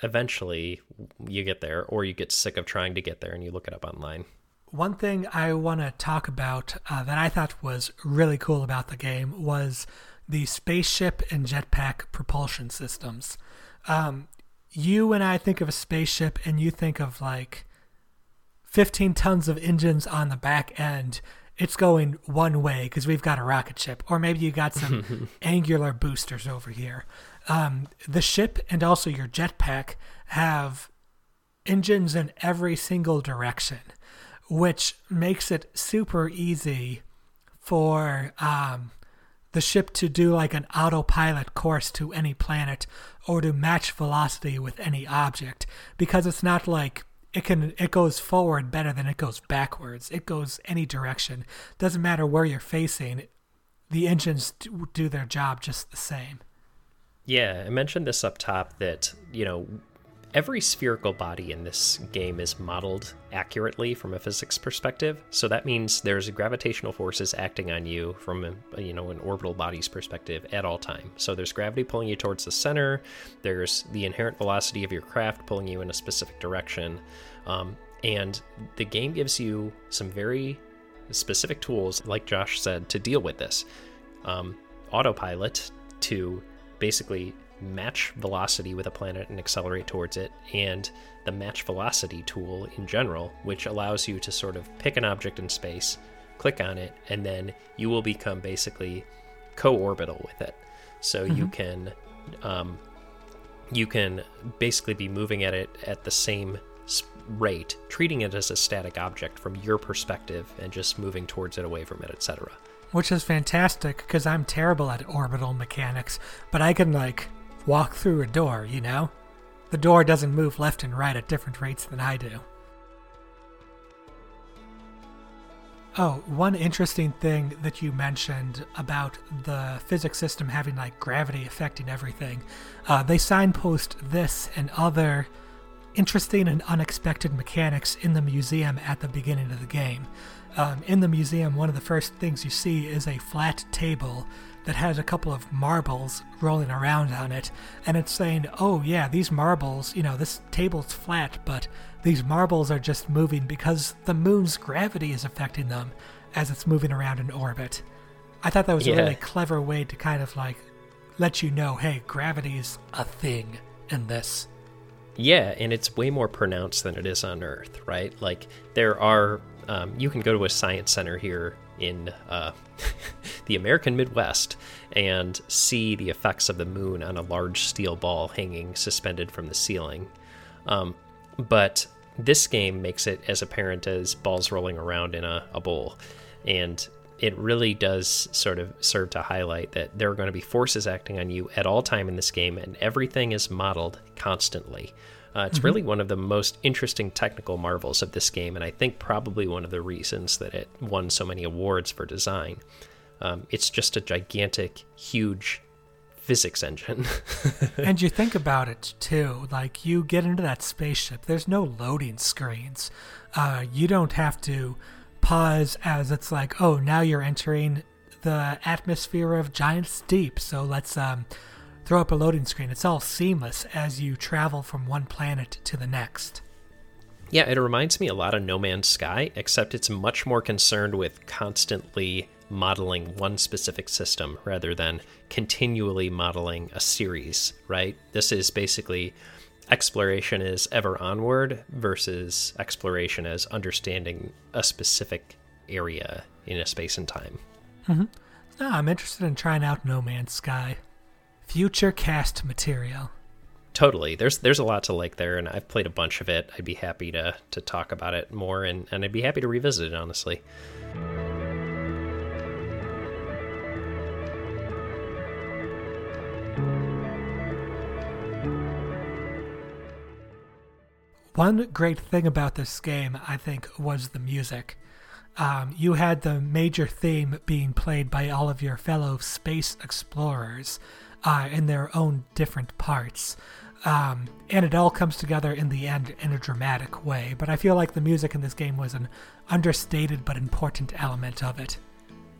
eventually you get there, or you get sick of trying to get there and you look it up online. One thing I want to talk about that I thought was really cool about the game was the spaceship and jetpack propulsion systems. You and I think of a spaceship and you think of like 15 tons of engines on the back end. It's going one way because we've got a rocket ship, or maybe you got some angular boosters over here. The ship and also your jetpack have engines in every single direction, which makes it super easy for the ship to do like an autopilot course to any planet or to match velocity with any object, because it's not like it goes forward better than it goes backwards. It goes any direction. Doesn't matter where you're facing, the engines do their job just the same. Yeah, I mentioned this up top that, you know, every spherical body in this game is modeled accurately from a physics perspective, so that means there's gravitational forces acting on you from an orbital body's perspective at all time. So there's gravity pulling you towards the center, there's the inherent velocity of your craft pulling you in a specific direction, and the game gives you some very specific tools, like Josh said, to deal with this. Autopilot to basically match velocity with a planet and accelerate towards it, and the match velocity tool in general, which allows you to sort of pick an object in space, click on it, and then you will become basically co-orbital with it. So you can basically be moving at it at the same rate, treating it as a static object from your perspective and just moving towards it, away from it, etc. Which is fantastic, because I'm terrible at orbital mechanics, but I can like walk through a door, you know? The door doesn't move left and right at different rates than I do. Oh, one interesting thing that you mentioned about the physics system having like gravity affecting everything. They signpost this and other interesting and unexpected mechanics in the museum at the beginning of the game. In the museum, one of the first things you see is a flat table that has a couple of marbles rolling around on it, and it's saying, oh yeah, these marbles, you know, this table's flat, but these marbles are just moving because the moon's gravity is affecting them as it's moving around in orbit. I thought that was a really clever way to kind of like let you know, hey, gravity's a thing in this. Yeah, and it's way more pronounced than it is on Earth, right? Like, there are... you can go to a science center here in the American Midwest and see the effects of the moon on a large steel ball hanging suspended from the ceiling. But this game makes it as apparent as balls rolling around in a bowl. And it really does sort of serve to highlight that there are going to be forces acting on you at all time in this game, and everything is modeled constantly. It's really one of the most interesting technical marvels of this game, and I think probably one of the reasons that it won so many awards for design. It's just a gigantic, huge physics engine. And you think about it, too. Like, you get into that spaceship. There's no loading screens. You don't have to pause as it's like, oh, now you're entering the atmosphere of Giant's Deep, so let's throw up a loading screen. It's all seamless as you travel from one planet to the next. Yeah, it reminds me a lot of No Man's Sky, except it's much more concerned with constantly modeling one specific system rather than continually modeling a series, right? This is basically exploration as ever onward versus exploration as understanding a specific area in a space and time. Mm-hmm. No, I'm interested in trying out No Man's Sky. Future cast material. Totally. There's a lot to like there, and I've played a bunch of it. I'd be happy to talk about it more, and I'd be happy to revisit it, honestly. One great thing about this game, I think, was the music. You had the major theme being played by all of your fellow space explorers in their own different parts. And it all comes together in the end in a dramatic way. But I feel like the music in this game was an understated but important element of it.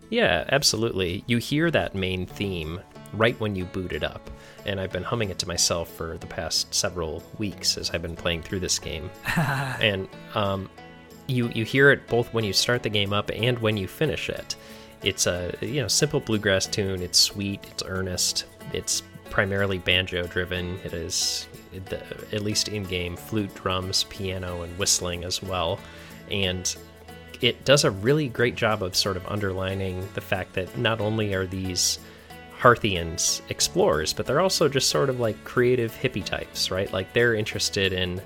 Yeah, absolutely. You hear that main theme right when you boot it up. And I've been humming it to myself for the past several weeks as I've been playing through this game. And you hear it both when you start the game up and when you finish it. It's a simple bluegrass tune. It's sweet, it's earnest, it's primarily banjo-driven. It is, at least in-game, flute, drums, piano, and whistling as well. And it does a really great job of sort of underlining the fact that not only are these Hearthians explorers, but they're also just sort of like creative hippie types, right? Like they're interested in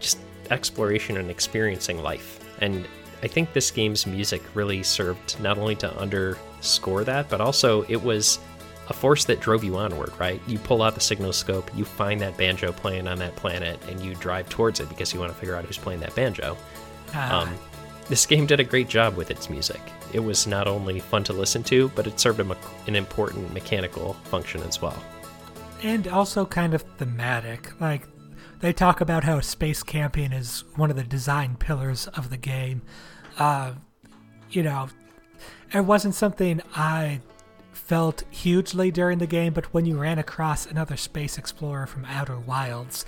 just exploration and experiencing life. And I think this game's music really served not only to underscore that, but also it was a force that drove you onward, right? You pull out the signal scope, you find that banjo playing on that planet, and you drive towards it because you want to figure out who's playing that banjo. This game did a great job with its music. It was not only fun to listen to, but it served an important mechanical function as well. And also kind of thematic. Like, they talk about how space camping is one of the design pillars of the game. It wasn't something I felt hugely during the game, but when you ran across another space explorer from Outer Wilds,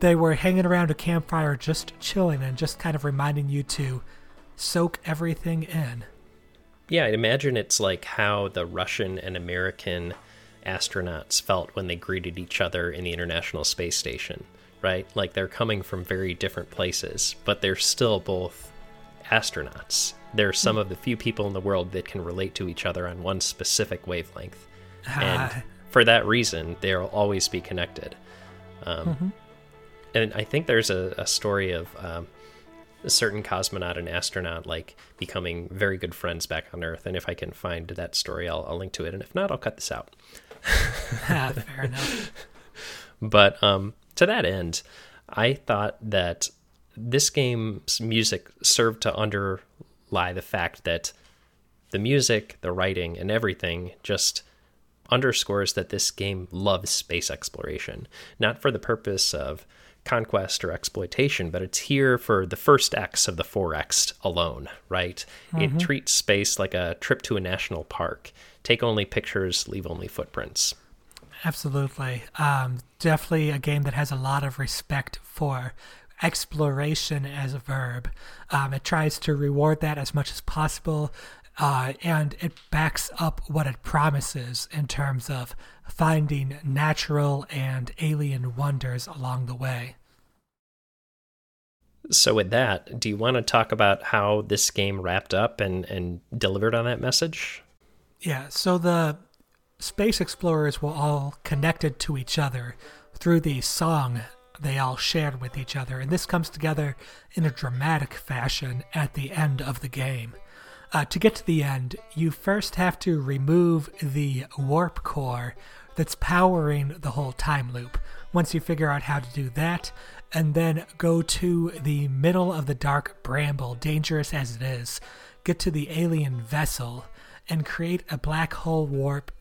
they were hanging around a campfire just chilling and just kind of reminding you to soak everything in. Yeah, I imagine it's like how the Russian and American astronauts felt when they greeted each other in the International Space Station, right? Like they're coming from very different places, but they're still both astronauts. They're some of the few people in the world that can relate to each other on one specific wavelength. And for that reason, they'll always be connected. And I think there's a story of a certain cosmonaut and astronaut like becoming very good friends back on Earth. And if I can find that story, I'll link to it. And if not, I'll cut this out. Fair enough. But to that end, I thought that this game's music served to underlie the fact that the music, the writing, and everything just underscores that this game loves space exploration, not for the purpose of conquest or exploitation, but it's here for the first X of the 4X alone, right? It treats space like a trip to a national park. Take only pictures, leave only footprints. Absolutely. Definitely a game that has a lot of respect for exploration as a verb. It tries to reward that as much as possible, and it backs up what it promises in terms of finding natural and alien wonders along the way. So with that, do you want to talk about how this game wrapped up and delivered on that message? Yeah, so the space explorers were all connected to each other through the song they all shared with each other, and this comes together in a dramatic fashion at the end of the game. To get to the end, you first have to remove the warp core that's powering the whole time loop. Once you figure out how to do that, and then go to the middle of the Dark Bramble, dangerous as it is, get to the alien vessel, and create a black hole warp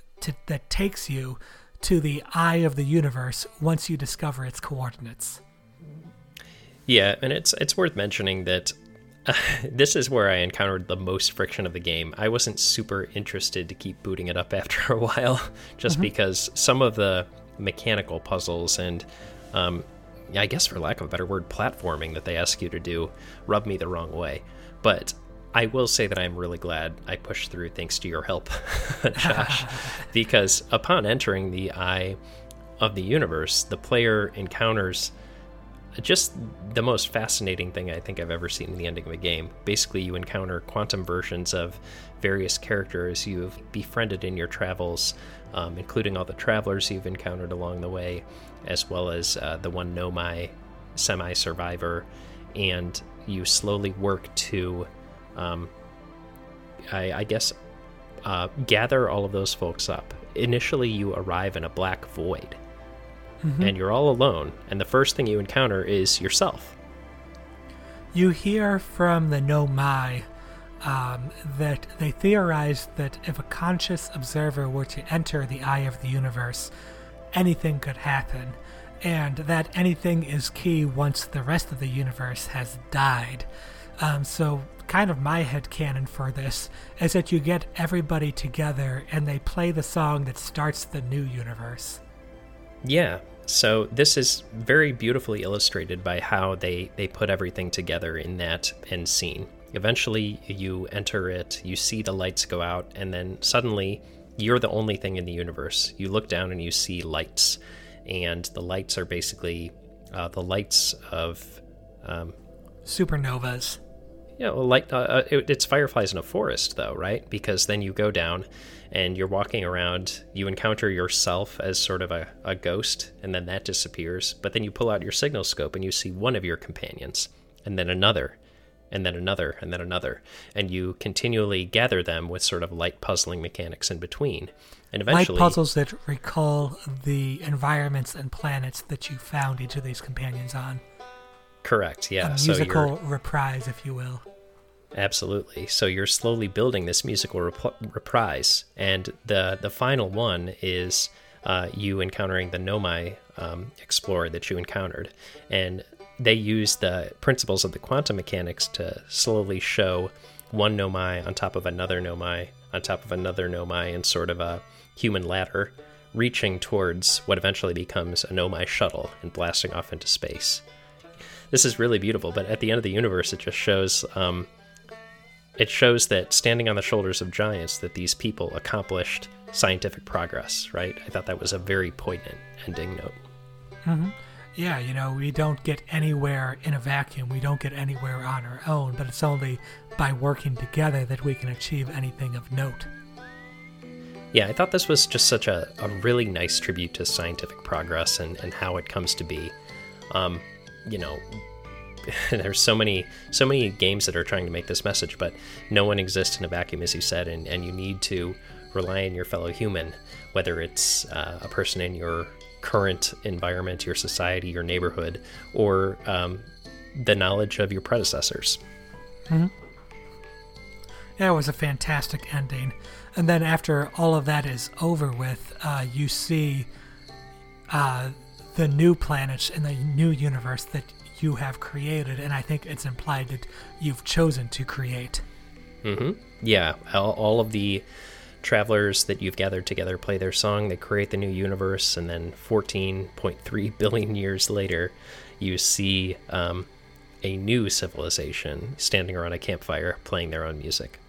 that takes you to the Eye of the Universe once you discover its coordinates. Yeah, and it's worth mentioning that this is where I encountered the most friction of the game. I wasn't super interested to keep booting it up after a while, just because some of the mechanical puzzles and, I guess for lack of a better word, platforming that they ask you to do rubbed me the wrong way. But I will say that I'm really glad I pushed through thanks to your help, Josh, because upon entering the Eye of the Universe, the player encounters just the most fascinating thing I think I've ever seen in the ending of a game. Basically, you encounter quantum versions of various characters you've befriended in your travels, including all the travelers you've encountered along the way, as well as the one Nomai semi-survivor. And you slowly work to, I guess, gather all of those folks up. Initially, you arrive in a black void. And you're all alone, and the first thing you encounter is yourself. You hear from the Nomai that they theorized that if a conscious observer were to enter the Eye of the Universe, anything could happen, and that anything is key once the rest of the universe has died. So kind of my headcanon for this is that you get everybody together and they play the song that starts the new universe. Yeah, so this is very beautifully illustrated by how they put everything together in that end scene. Eventually, you enter it, you see the lights go out, and then suddenly, you're the only thing in the universe. You look down and you see lights, and the lights are basically the lights of... supernovas. Yeah, well, it's fireflies in a forest, though, right? Because then you go down and you're walking around, you encounter yourself as sort of a ghost, and then that disappears. But then you pull out your signal scope and you see one of your companions, and then another, and then another, and then another. And you continually gather them with sort of light puzzling mechanics in between. And eventually, light puzzles that recall the environments and planets that you found each of these companions on. Correct, yeah. A musical reprise, if you will. Absolutely. So you're slowly building this musical reprise, and the final one is you encountering the Nomai explorer that you encountered, and they use the principles of the quantum mechanics to slowly show one Nomai on top of another Nomai on top of another Nomai in sort of a human ladder, reaching towards what eventually becomes a Nomai shuttle and blasting off into space. This is really beautiful, but at the end of the universe, it just shows that standing on the shoulders of giants, that these people accomplished scientific progress, right? I thought that was a very poignant ending note. Mm-hmm. Yeah, you know, we don't get anywhere in a vacuum. We don't get anywhere on our own, but it's only by working together that we can achieve anything of note. Yeah, I thought this was just such a really nice tribute to scientific progress and how it comes to be. You know, there's so many games that are trying to make this message, but no one exists in a vacuum, as you said, and you need to rely on your fellow human, whether it's a person in your current environment, your society, your neighborhood, or the knowledge of your predecessors. Mm-hmm. Yeah, it was a fantastic ending. And then after all of that is over with, you see... the new planets and the new universe that you have created, and I think it's implied that you've chosen to create. Mm-hmm. Yeah, all of the travelers that you've gathered together play their song, they create the new universe, and then 14.3 billion years later, you see a new civilization standing around a campfire playing their own music.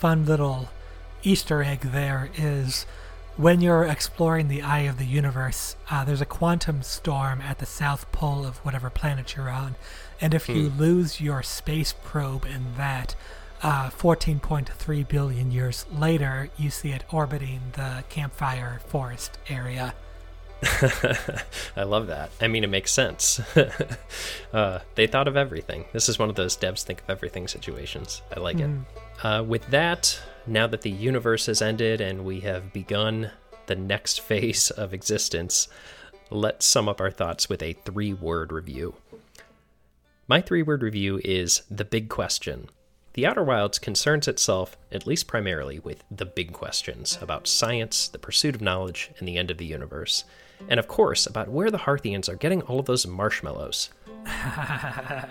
Fun little Easter egg there is when you're exploring the Eye of the Universe, there's a quantum storm at the south pole of whatever planet you're on, and if you lose your space probe in that, 14.3 billion years later, you see it orbiting the campfire forest area. I love that. I mean, it makes sense. They thought of everything. This is one of those devs think of everything situations. I like it. With that, now that the universe has ended and we have begun the next phase of existence, let's sum up our thoughts with a 3-word review. My 3-word review is the big question. The Outer Wilds concerns itself, at least primarily, with the big questions about science, the pursuit of knowledge, and the end of the universe. And of course, about where the Hearthians are getting all of those marshmallows. I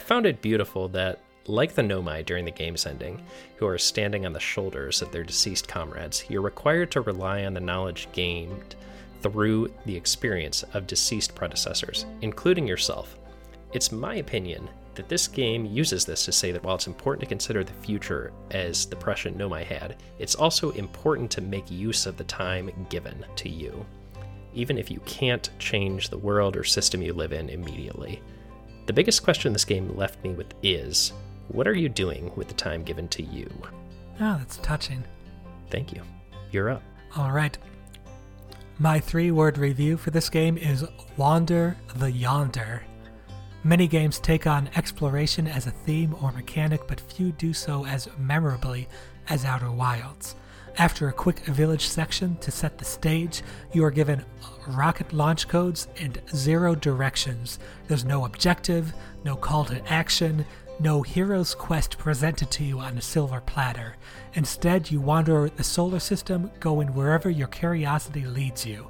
found it beautiful that, like the Nomai during the game's ending, who are standing on the shoulders of their deceased comrades, you're required to rely on the knowledge gained through the experience of deceased predecessors, including yourself. It's my opinion that this game uses this to say that while it's important to consider the future as the prescient Nomai had, it's also important to make use of the time given to you, even if you can't change the world or system you live in immediately. The biggest question this game left me with is, what are you doing with the time given to you? Oh, that's touching. Thank you. You're up. All right. My 3-word review for this game is Wander the Yonder. Many games take on exploration as a theme or mechanic, but few do so as memorably as Outer Wilds. After a quick village section to set the stage, you are given rocket launch codes and 0 directions. There's no objective, no call to action, no hero's quest presented to you on a silver platter. Instead, you wander the solar system, going wherever your curiosity leads you.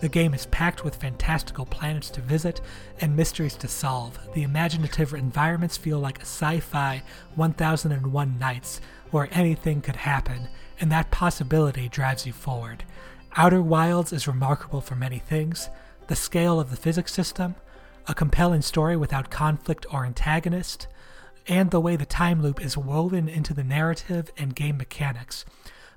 The game is packed with fantastical planets to visit and mysteries to solve. The imaginative environments feel like a sci-fi 1001 Nights, where anything could happen, and that possibility drives you forward. Outer Wilds is remarkable for many things: the scale of the physics system, a compelling story without conflict or antagonist, and the way the time loop is woven into the narrative and game mechanics.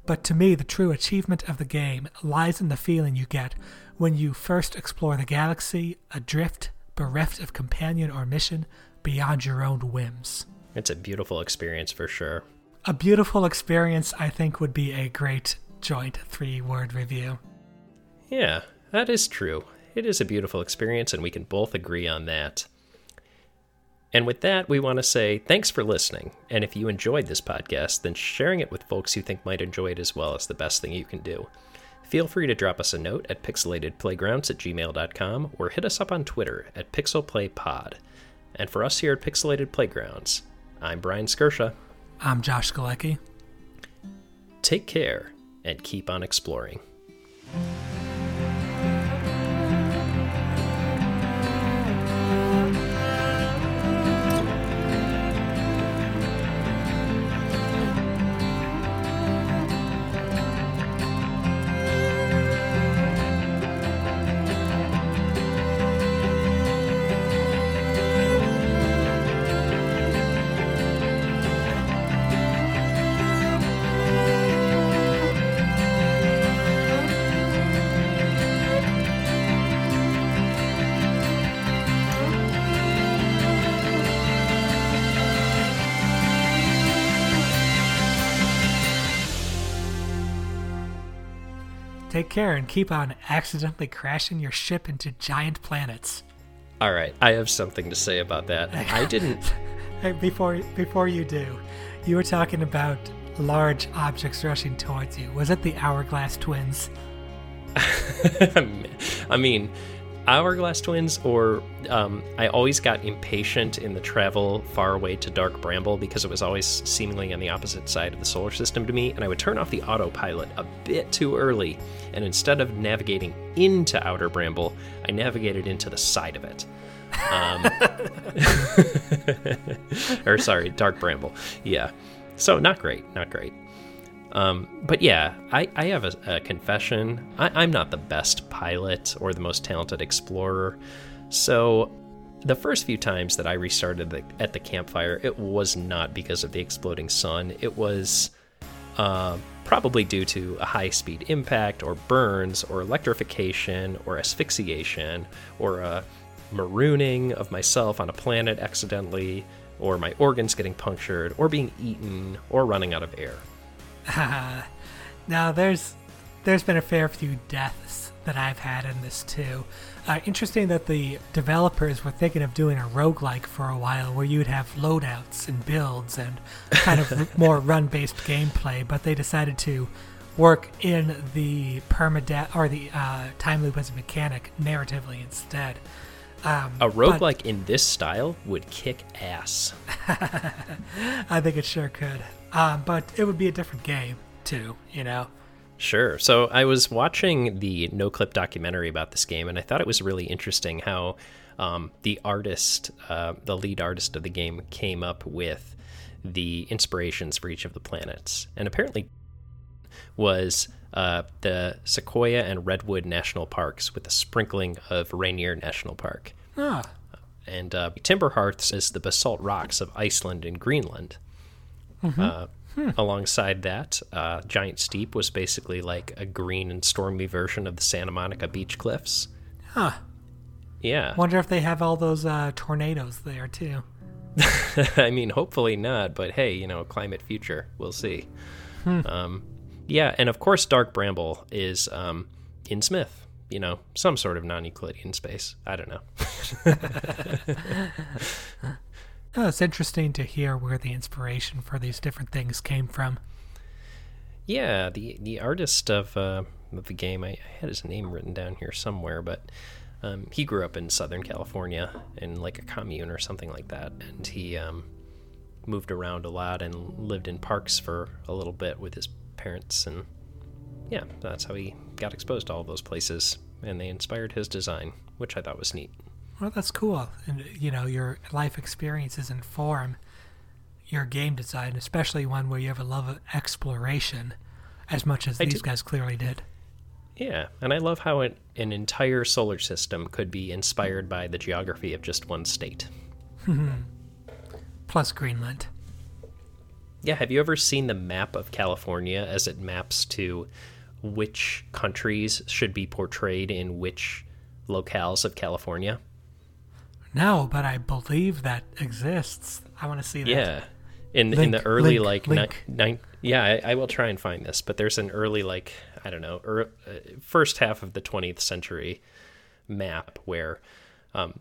But to me, the true achievement of the game lies in the feeling you get when you first explore the galaxy, adrift, bereft of companion or mission, beyond your own whims. It's a beautiful experience for sure. A beautiful experience, I think, would be a great joint 3-word review. Yeah, that is true. It is a beautiful experience, and we can both agree on that. And with that, we want to say thanks for listening. And if you enjoyed this podcast, then sharing it with folks you think might enjoy it as well is the best thing you can do. Feel free to drop us a note at pixelatedplaygrounds@gmail.com or hit us up on Twitter at pixelplaypod. And for us here at Pixelated Playgrounds, I'm Brian Skirsha. I'm Josh Galecki. Take care and keep on exploring. Take care and keep on accidentally crashing your ship into giant planets. All right, I have something to say about that. I didn't... Before you do, you were talking about large objects rushing towards you. Was it the Hourglass Twins? I mean, Hourglass Twins, or I always got impatient in the travel far away to Dark Bramble because it was always seemingly on the opposite side of the solar system to me, and I would turn off the autopilot a bit too early, and instead of navigating into Outer Bramble, I navigated into the side of it. Or sorry, Dark Bramble. Yeah. So not great. But yeah, I have a confession. I'm not the best pilot or the most talented explorer. So the first few times that I restarted at the campfire, it was not because of the exploding sun. It was probably due to a high-speed impact or burns or electrification or asphyxiation or a marooning of myself on a planet accidentally or my organs getting punctured or being eaten or running out of air. Now, there's been a fair few deaths that I've had in this, too. Interesting that the developers were thinking of doing a roguelike for a while where you'd have loadouts and builds and kind of more run-based gameplay, but they decided to work in the time loop as a mechanic narratively instead. A roguelike in this style would kick ass. I think it sure could. But it would be a different game, too, you know? Sure. So I was watching the NoClip documentary about this game, and I thought it was really interesting how the artist, the lead artist of the game, came up with the inspirations for each of the planets. And apparently was the Sequoia and Redwood National Parks with a sprinkling of Rainier National Park. Ah. And Timber Hearth is the basalt rocks of Iceland and Greenland. Mm-hmm. Alongside that, Giant's Deep was basically like a green and stormy version of the Santa Monica beach cliffs. Huh. Yeah. Wonder if they have all those tornadoes there, too. I mean, hopefully not, but hey, you know, climate future. We'll see. Yeah, and of course Dark Bramble is in Smith, you know, some sort of non-Euclidean space. I don't know. Oh, it's interesting to hear where the inspiration for these different things came from. Yeah, the artist of the game, I had his name written down here somewhere, but he grew up in Southern California in like a commune or something like that, and he moved around a lot and lived in parks for a little bit with his parents, and yeah, that's how he got exposed to all those places, and they inspired his design, which I thought was neat. Well, that's cool. And, you know, your life experiences inform your game design, especially one where you have a love of exploration as much as these guys clearly did. Yeah, and I love how an entire solar system could be inspired by the geography of just one state. Plus Greenland. Yeah, have you ever seen the map of California as it maps to which countries should be portrayed in which locales of California? No, but I believe that exists. I want to see that. Yeah, I will try and find this, but there's an early, like, I don't know, first half of the 20th century map where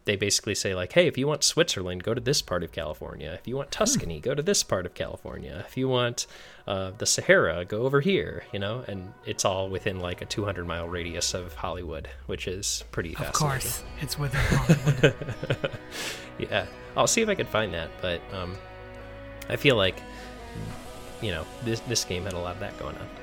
they basically say, like, hey, if you want Switzerland, go to this part of California. If you want Tuscany, go to this part of California. If you want the Sahara, go over here, you know? And it's all within, like, a 200-mile radius of Hollywood, which is pretty fascinating. Of course, it's within Hollywood. Yeah, I'll see if I can find that, but I feel like, you know, this game had a lot of that going on.